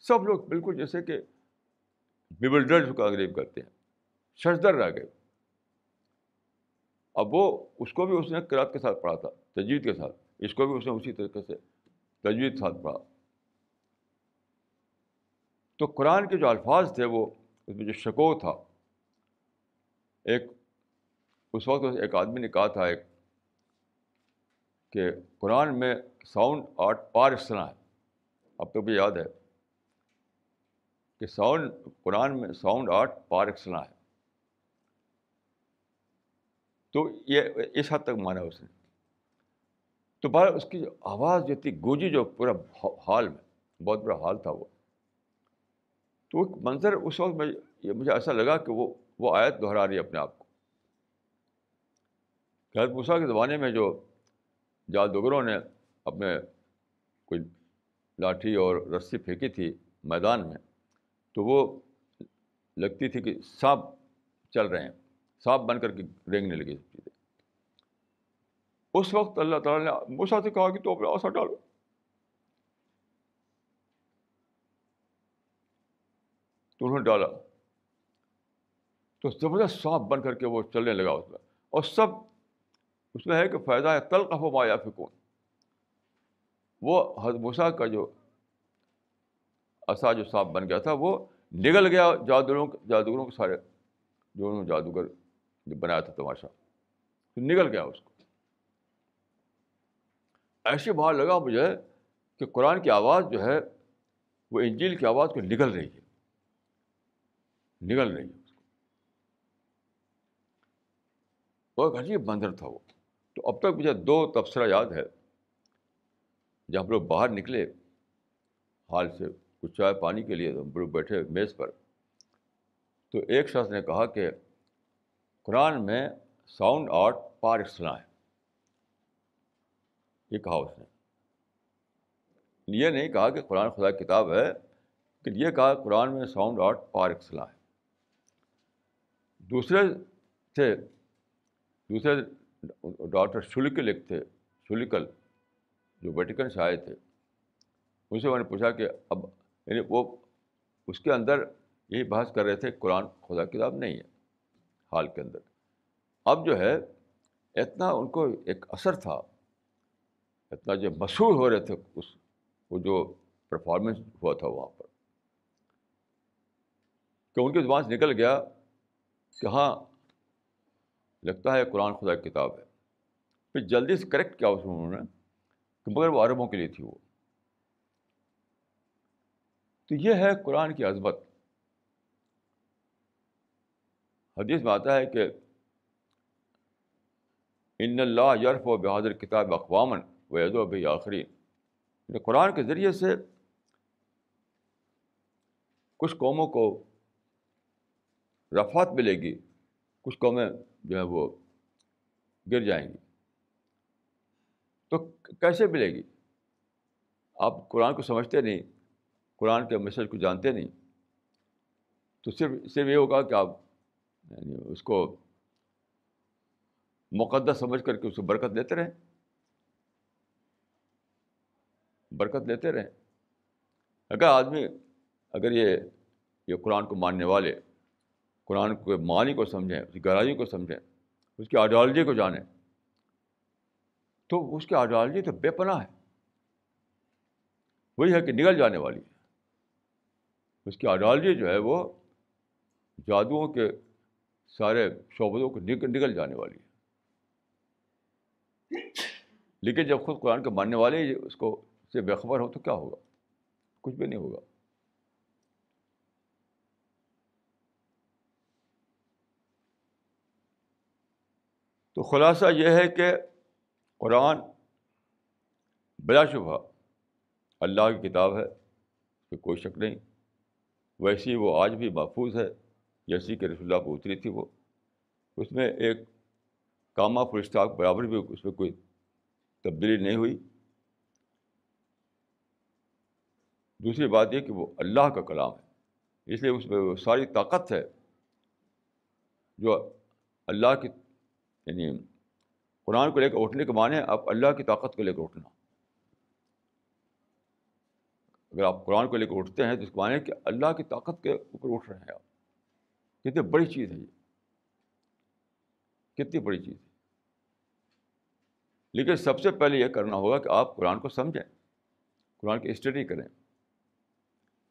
سب لوگ بالکل جیسے کہ بیبلڈر جھکا غریب کرتے ہیں, ششدر رہ گئے. اب وہ اس کو بھی اس نے قرات کے ساتھ پڑھا تھا, تجوید کے ساتھ, اس کو بھی اس نے اسی طریقے سے تجوید ساتھ پڑھا. تو قرآن کے جو الفاظ تھے وہ اس میں جو شکو تھا, ایک اس وقت ایک آدمی نے کہا تھا ایک کہ قرآن میں ساؤنڈ آٹھ پار اسنا ہے. اب تو بھی یاد ہے کہ ساؤنڈ قرآن میں ساؤنڈ آرٹ پار ایکسلنس ہے. تو یہ اس حد تک مانا اس نے. تو بہر اس کی آواز جو تھی گونجی, جو پورا حال میں بہت بڑا حال تھا وہ. تو ایک منظر اس وقت میں یہ مجھے ایسا لگا کہ وہ وہ آیت دہرا رہی ہے اپنے آپ کو. حضرت موسیٰ کے زمانے میں جو جادوگروں نے اپنے کوئی لاٹھی اور رسی پھینکی تھی میدان میں, تو وہ لگتی تھی کہ سانپ چل رہے ہیں, سانپ بن کر کے رینگنے لگی چیزیں. اس وقت اللہ تعالیٰ نے موسیٰ سے کہا کہ تو اپنا آسا ڈالو. تو انہوں نے ڈالا تو زبردست سانپ بن کر کے وہ چلنے لگا اس میں. اور سب اس میں ہے کہ فائدہ ہے تلقف ما یافکون. وہ حضرت موسیٰ کا جو عصا جو سانپ بن گیا تھا وہ نگل گیا جادوگروں جادوگروں کے سارے, جو انہوں نے جادوگر جو بنایا تھا تماشا, تو نگل گیا اس کو. ایسے بہت لگا مجھے کہ قرآن کی آواز جو ہے وہ انجیل کی آواز کو نگل رہی ہے, نگل رہی ہے اس کو. وہ ایک عجیب منظر تھا وہ. تو اب تک مجھے دو تبصرہ یاد ہے جب ہم لوگ باہر نکلے حال سے کچھ چائے پانی کے لیے, ہم لوگ بیٹھے میز پر. تو ایک شخص نے کہا کہ قرآن میں ساؤنڈ آرٹ پار ایکسلنس ہے. یہ کہا اس نے, یہ نہیں کہا کہ قرآن خدا کی کتاب ہے, کہ یہ کہا قرآن میں ساؤنڈ آرٹ پار ایکسلنس ہے. دوسرے تھے دوسرے ڈاکٹر شلکل ایک تھے, شلکل جو ویٹیکن سے آئے تھے, ان سے میں نے پوچھا کہ اب یعنی وہ اس کے اندر یہی بحث کر رہے تھے قرآن خدا کی کتاب نہیں ہے حال کے اندر. اب جو ہے اتنا ان کو ایک اثر تھا, اتنا جو مشہور ہو رہے تھے اس وہ جو پرفارمنس ہوا تھا وہاں پر, کہ ان کے زبان سے نکل گیا کہ ہاں لگتا ہے قرآن خدا کی کتاب ہے. پھر جلدی سے کریکٹ کیا اس میں انہوں نے کہ مگر وہ عربوں کے لیے تھی وہ. تو یہ ہے قرآن کی عظمت. حدیث میں آتا ہے کہ ان اللہ یرف و بحاظر کتاب اقواماً و یذو و بہ آخرین. قرآن کے ذریعے سے کچھ قوموں کو رفعت ملے گی, کچھ قومیں جو ہے وہ گر جائیں گی. تو کیسے ملے گی؟ آپ قرآن کو سمجھتے نہیں, قرآن کے میسج کو جانتے نہیں, تو صرف صرف یہ ہوگا کہ آپ یعنی اس کو مقدس سمجھ کر کے اس کو برکت لیتے رہیں, برکت لیتے رہیں. اگر آدمی اگر یہ یہ قرآن کو ماننے والے قرآن کے معنی کو سمجھیں, اس کی گہرائی کو سمجھیں, اس کی آئیڈیالوجی کو جانیں, تو اس کی آئیڈیالوجی تو بے پناہ ہے. وہی ہے کہ نگل جانے والی ہے. اس کی آئیڈیالوجی جو ہے وہ جادوؤں کے سارے شعبوں کو نگل جانے والی ہے. لیکن جب خود قرآن کے ماننے والے اس کو سے بےخبر ہو تو کیا ہوگا؟ کچھ بھی نہیں ہوگا. تو خلاصہ یہ ہے کہ قرآن بلا شبہ اللہ کی کتاب ہے, اس میں کوئی شک نہیں. ویسی وہ آج بھی محفوظ ہے جیسی کہ رسول اللہ کو اتری تھی. وہ اس میں ایک کامہ فل اسٹاپ برابر بھی اس میں کوئی تبدیلی نہیں ہوئی. دوسری بات یہ کہ وہ اللہ کا کلام ہے, اس لیے اس میں وہ ساری طاقت ہے جو اللہ کی, یعنی قرآن کو لے کر اٹھنے کے معنی ہے آپ اللہ کی طاقت کو لے کر اٹھنا. اگر آپ قرآن کو لے کر اٹھتے ہیں تو اس کے معنی ہے کہ اللہ کی طاقت کے اوپر اٹھ رہے ہیں آپ. کتنی بڑی چیز ہے یہ, کتنی بڑی چیز ہے. لیکن سب سے پہلے یہ کرنا ہوگا کہ آپ قرآن کو سمجھیں, قرآن کی اسٹڈی کریں.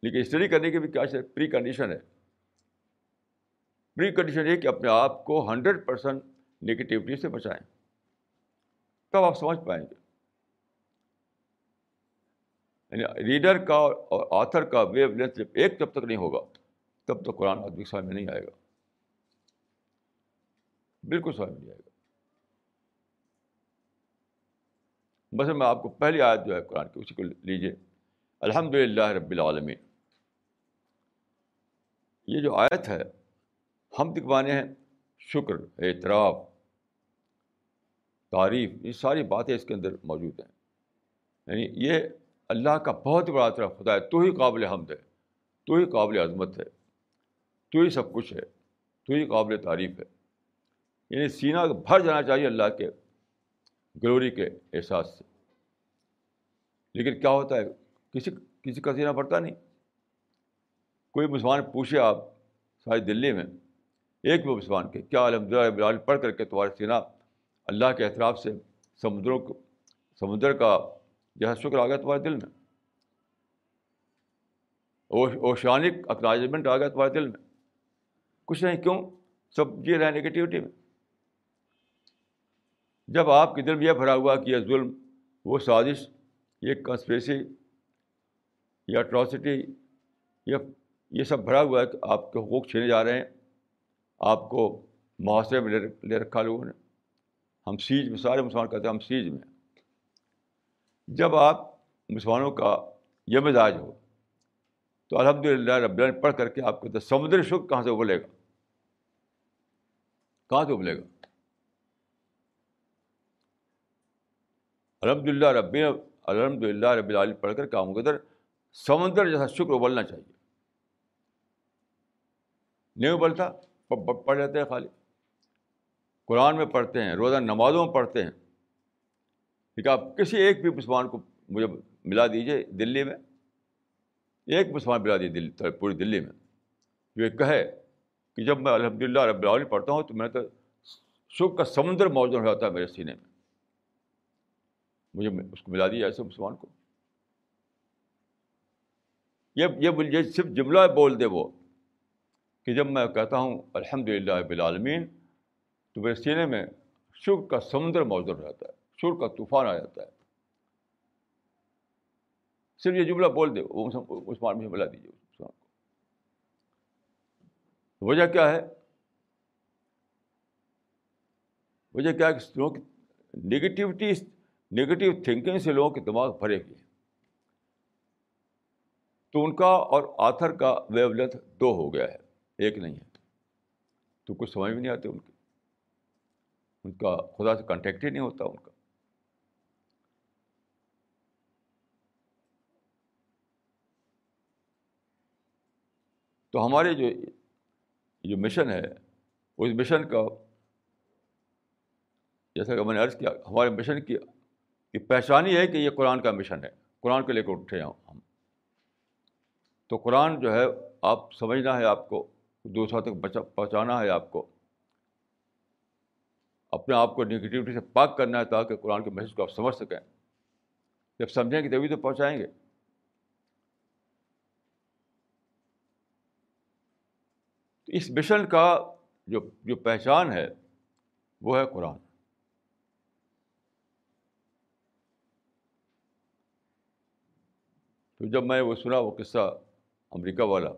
لیکن اسٹڈی کرنے کی بھی کیا پری کنڈیشن ہے. پری کنڈیشن یہ کہ اپنے آپ کو ہنڈریڈ پرسینٹ نگیٹیوٹی سے بچائیں, تب آپ سمجھ پائیں گے. یعنی ریڈر کا اور آتھر کا ویو لینتھ جب ایک جب تک نہیں ہوگا تب تک قرآن آدمی سمجھ میں نہیں آئے گا, بالکل سمجھ میں نہیں آئے گا. بس میں آپ کو پہلی آیت جو ہے قرآن کی اسی کو لیجیے, الحمدللہ رب العالمین. یہ جو آیت ہے, حمد کے معنی ہیں شکر, اعتراف, تعریف, یہ ساری باتیں اس کے اندر موجود ہیں. یعنی یہ اللہ کا بہت بڑا اعتراف, خدا ہے تو ہی قابل حمد ہے, تو ہی قابل عظمت ہے, تو ہی سب کچھ ہے, تو ہی قابل تعریف ہے. یعنی سینہ بھر جانا چاہیے اللہ کے گلوری کے احساس سے. لیکن کیا ہوتا ہے, کسی کسی کا سینہ بھرتا نہیں. کوئی مسلمان پوچھے آپ ساری دلی میں, ایک بھی مسلمان کے کیا الحمدللہ رب العالمین پڑھ کر کے تمہارا سینہ اللہ کے اعتراف سے سمندروں کو سمندر کا جہاں شکر آ گیا تمہارے دل میں, اوشانک اکنالجمنٹ آ گیا تمہارے دل میں, کچھ نہیں. کیوں سب جی رہے نگیٹیوٹی میں. جب آپ کے دل میں یہ بھرا ہوا کہ یہ ظلم, وہ سازش, یہ کنسپریسی, یہ اٹراسٹی, یہ یہ سب بھرا ہوا ہے کہ آپ کے حقوق چھینے جا رہے ہیں, آپ کو محاصرے میں لے رکھا لوگوں نے, ہم سیج میں, سارے مسلمان کہتے ہیں ہم سیج میں. جب آپ مسلمانوں کا یہ مزاج ہو تو الحمدللہ رب العالمین پڑھ کر کے آپ کو سمندر شکر کہاں سے ابلے گا, کہاں سے ابلے گا. الحمدللہ رب الحمدللہ رب العالمین پڑھ کر کے آپ کو ادھر سمندر جیسا شکر ابلنا چاہیے. نہیں ابلتا, پڑھ لیتے ہیں خالی, قرآن میں پڑھتے ہیں, روزہ نمازوں میں پڑھتے ہیں. ٹھیک ہے, آپ کسی ایک بھی مسلمان کو مجھے ملا دیجیے دلی میں, ایک مسلمان ملا دیجیے پوری دلی میں جو یہ کہے کہ جب میں الحمدللہ رب العالمین پڑھتا ہوں تو میں تو شکر کا سمندر موجود ہو جاتا ہے میرے سینے میں, مجھے اس کو ملا دیجیے ایسے مسلمان کو. یہ یہ صرف جملہ بول دے وہ کہ جب میں کہتا ہوں الحمدللہ رب العالمین تو میرے سینے میں شکر کا سمندر موجود ہو جاتا ہے, شکر کا طوفان آ جاتا ہے. صرف یہ جملہ بول دے وہ عثمان مجھے ملا دیجیے عثمان کو. وجہ کیا ہے, وجہ کیا ہے کہ لوگوں کی نگیٹیوٹی, نگیٹیو تھنکنگ سے لوگوں کے دماغ بھرے ہوئے ہیں, تو ان کا اور آتھر کا ویو لینتھ دو ہو گیا ہے, ایک نہیں ہے. تو کچھ سمجھ میں نہیں آتے ان کے, ان کا خدا سے کانٹیکٹ ہی نہیں ہوتا ان کا. تو ہمارے جو جو مشن ہے اس مشن کا, جیسا کہ میں نے عرض کیا, ہمارے مشن کی پہچان یہ ہے کہ یہ قرآن کا مشن ہے, قرآن کو لے کے اٹھے ہیں ہم. تو قرآن جو ہے آپ سمجھنا ہے, آپ کو دوسروں تک پہنچانا ہے, آپ کو اپنے آپ کو نگیٹیوٹی سے پاک کرنا ہے تاکہ قرآن کے میسج کو آپ سمجھ سکیں. جب سمجھیں گے تبھی تو پہنچائیں گے. تو اس مشن کا جو جو پہچان ہے وہ ہے قرآن. تو جب میں وہ سنا وہ قصہ امریکہ والا,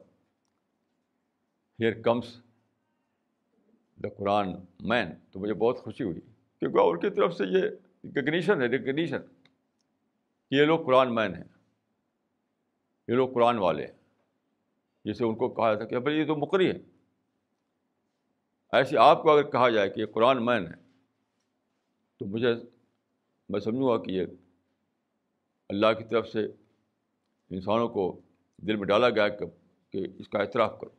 ہیئر کمس دا قرآن مین, تو مجھے بہت خوشی ہوئی کیونکہ ان کی طرف سے یہ ریکگنیشن ہے, ریکگنیشن کہ یہ لوگ قرآن مین ہیں, یہ لوگ قرآن والے ہیں. جسے ان کو کہا جاتا کہ بھائی یہ تو مقری ہے. ایسے آپ کو اگر کہا جائے کہ یہ قرآن مین ہے تو مجھے میں سمجھوں گا کہ یہ اللہ کی طرف سے انسانوں کو دل میں ڈالا گیا کہ اس کا اعتراف کرو،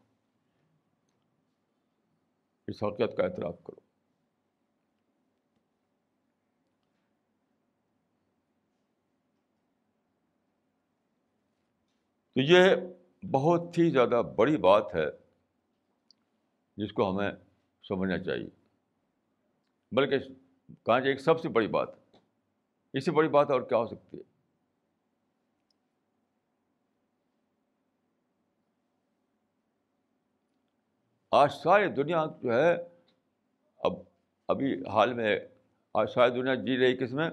اس حقیقت کا اعتراف کرو. تو یہ بہت ہی زیادہ بڑی بات ہے جس کو ہمیں سمجھنا چاہیے، بلکہ کہاں جائے ایک سب سے بڑی بات، اس سے بڑی بات اور کیا ہو سکتی ہے. آج ساری دنیا جو ہے اب ابھی حال میں آج ساری دنیا جی رہی کس میں،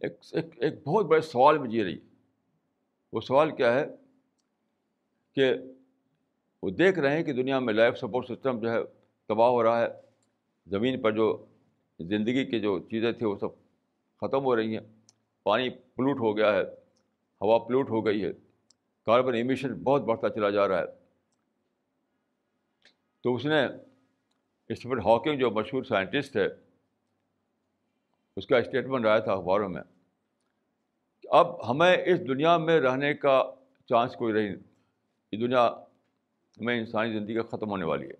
ایک ایک, ایک بہت بڑے سوال میں جی رہی. وہ سوال کیا ہے کہ وہ دیکھ رہے ہیں کہ دنیا میں لائف سپورٹ سسٹم جو ہے تباہ ہو رہا ہے، زمین پر جو زندگی کی جو چیزیں تھیں وہ سب ختم ہو رہی ہیں، پانی پلوٹ ہو گیا ہے، ہوا پلوٹ ہو گئی ہے، کاربن ایمیشن بہت بڑھتا چلا جا رہا ہے. تو اس نے اسٹیفن ہاکنگ جو مشہور سائنٹسٹ ہے اس کا اسٹیٹمنٹ آیا تھا اخباروں میں، اب ہمیں اس دنیا میں رہنے کا چانس کوئی نہیں، یہ دنیا میں انسانی زندگی ختم ہونے والی ہے،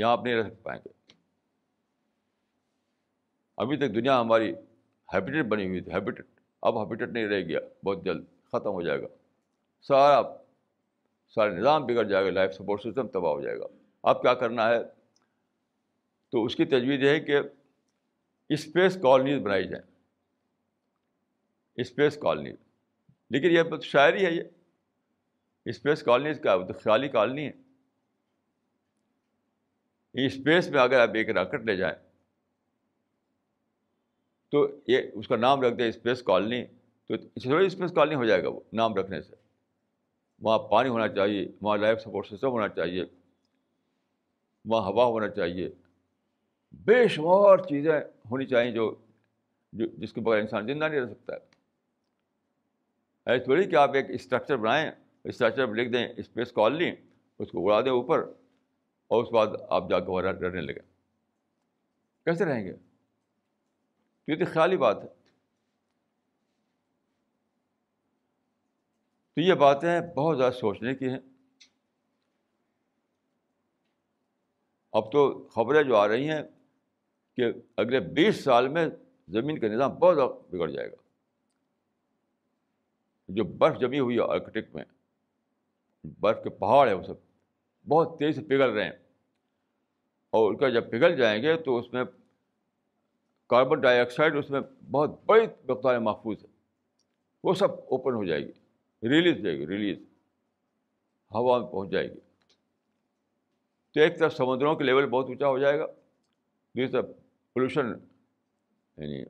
یہاں آپ نہیں رہ پائیں گے. ابھی تک دنیا ہماری ہیبیٹیٹ بنی ہوئی تھی، ہیبیٹیٹ اب ہیبیٹیٹ نہیں رہ گیا، بہت جلد ختم ہو جائے گا، سارا سارا نظام بگڑ جائے گا، لائف سپورٹ سسٹم تباہ ہو جائے گا. اب کیا کرنا ہے؟ تو اس کی تجویز یہ ہے کہ اسپیس کالونیز بنائی جائیں، اسپیس کالونیز. لیکن یہ تو شاعری ہے، یہ اسپیس کالونیز کیا ہے؟ وہ تو خیالی کالونی ہے. اسپیس میں اگر آپ ایک راکٹ لے جائیں تو یہ اس کا نام رکھ دیں اسپیس کالونی، تو تھوڑی اسپیس کالونی ہو جائے گا وہ نام رکھنے سے. وہاں پانی ہونا چاہیے، وہاں لائف سپورٹ سسٹم ہونا چاہیے، وہاں ہوا ہونا چاہیے، بے شمار چیزیں ہونی چاہیے جو جو جس کے بغیر انسان زندہ نہیں رہ سکتا ہے. ایسے تھوڑی کہ آپ ایک اسٹرکچر بنائیں، اسٹرکچر پہ لکھ دیں اسپیس کالونی، اس کو اڑا دیں اوپر اور اس کے بعد آپ جا کے وہاں رہنے لگیں. کیسے رہیں گے؟ تو یہ تو خیالی بات ہے. تو یہ باتیں بہت زیادہ سوچنے کی ہیں. اب تو خبریں جو آ رہی ہیں کہ اگلے بیس سال میں زمین کا نظام بہت زیادہ بگڑ جائے گا. جو برف جمی ہوئی ہے آرکٹک میں، برف کے پہاڑ ہیں، وہ سب بہت تیز سے پگھل رہے ہیں، اور ان کا جب پگھل جائیں گے تو اس میں کاربن ڈائی آکسائڈ اس میں بہت بڑی مقدار محفوظ ہے، وہ سب اوپن ہو جائے گی، ریلیز ہو جائے گی، ریلیز ہوا میں پہنچ جائے گی. تو ایک طرف سمندروں کے لیول بہت اونچا ہو جائے گا، دوسری طرف پولوشن یعنی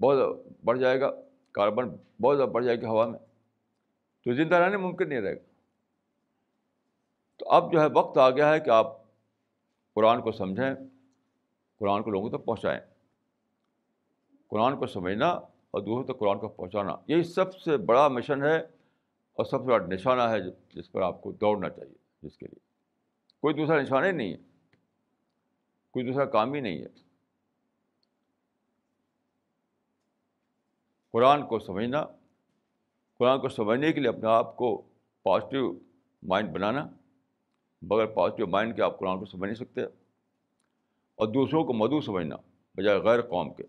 بہت بڑھ جائے گا، کاربن بہت زیادہ بڑھ جائے گا ہوا میں، تو زندہ رہنا ممکن نہیں رہے گا. تو اب جو ہے وقت آ گیا ہے کہ آپ قرآن کو سمجھیں، قرآن کو لوگوں تک پہنچائیں. قرآن کو سمجھنا اور دوسروں تک قرآن کو پہنچانا، یہی سب سے بڑا مشن ہے اور سب سے بڑا نشانہ ہے جس پر آپ کو دوڑنا چاہیے، جس کے لیے کوئی دوسرا نشانہ ہی نہیں ہے، کوئی دوسرا کام ہی نہیں ہے. قرآن کو سمجھنا، قرآن کو سمجھنے کے لیے اپنے آپ کو پازیٹیو مائنڈ بنانا، بغیر پازیٹیو مائنڈ کے آپ قرآن کو سمجھ نہیں سکتے. اور دوسروں کو مدعو سمجھنا بجائے غیر قوم کے.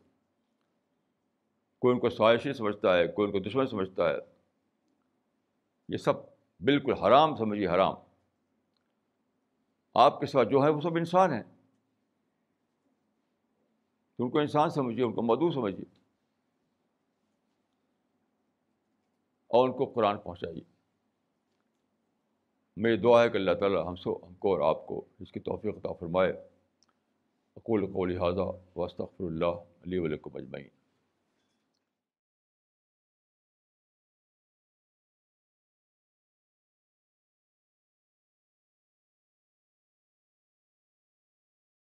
کوئی ان کو سازشی سمجھتا ہے، کوئی ان کو دشمن سمجھتا ہے، یہ سب بالکل حرام سمجھیے، حرام. آپ کے سوا جو ہے وہ سب انسان ہیں، تو ان کو انسان سمجھیے، ان کو مدعو سمجھیے اور ان کو قرآن پہنچائیے. میری دعا ہے کہ اللہ تعالیٰ ہم سو ہم کو اور آپ کو اس کی توفیق عطا فرمائے. اقول قولی ھذا واستغفر اللہ لی و لکم اجمعین.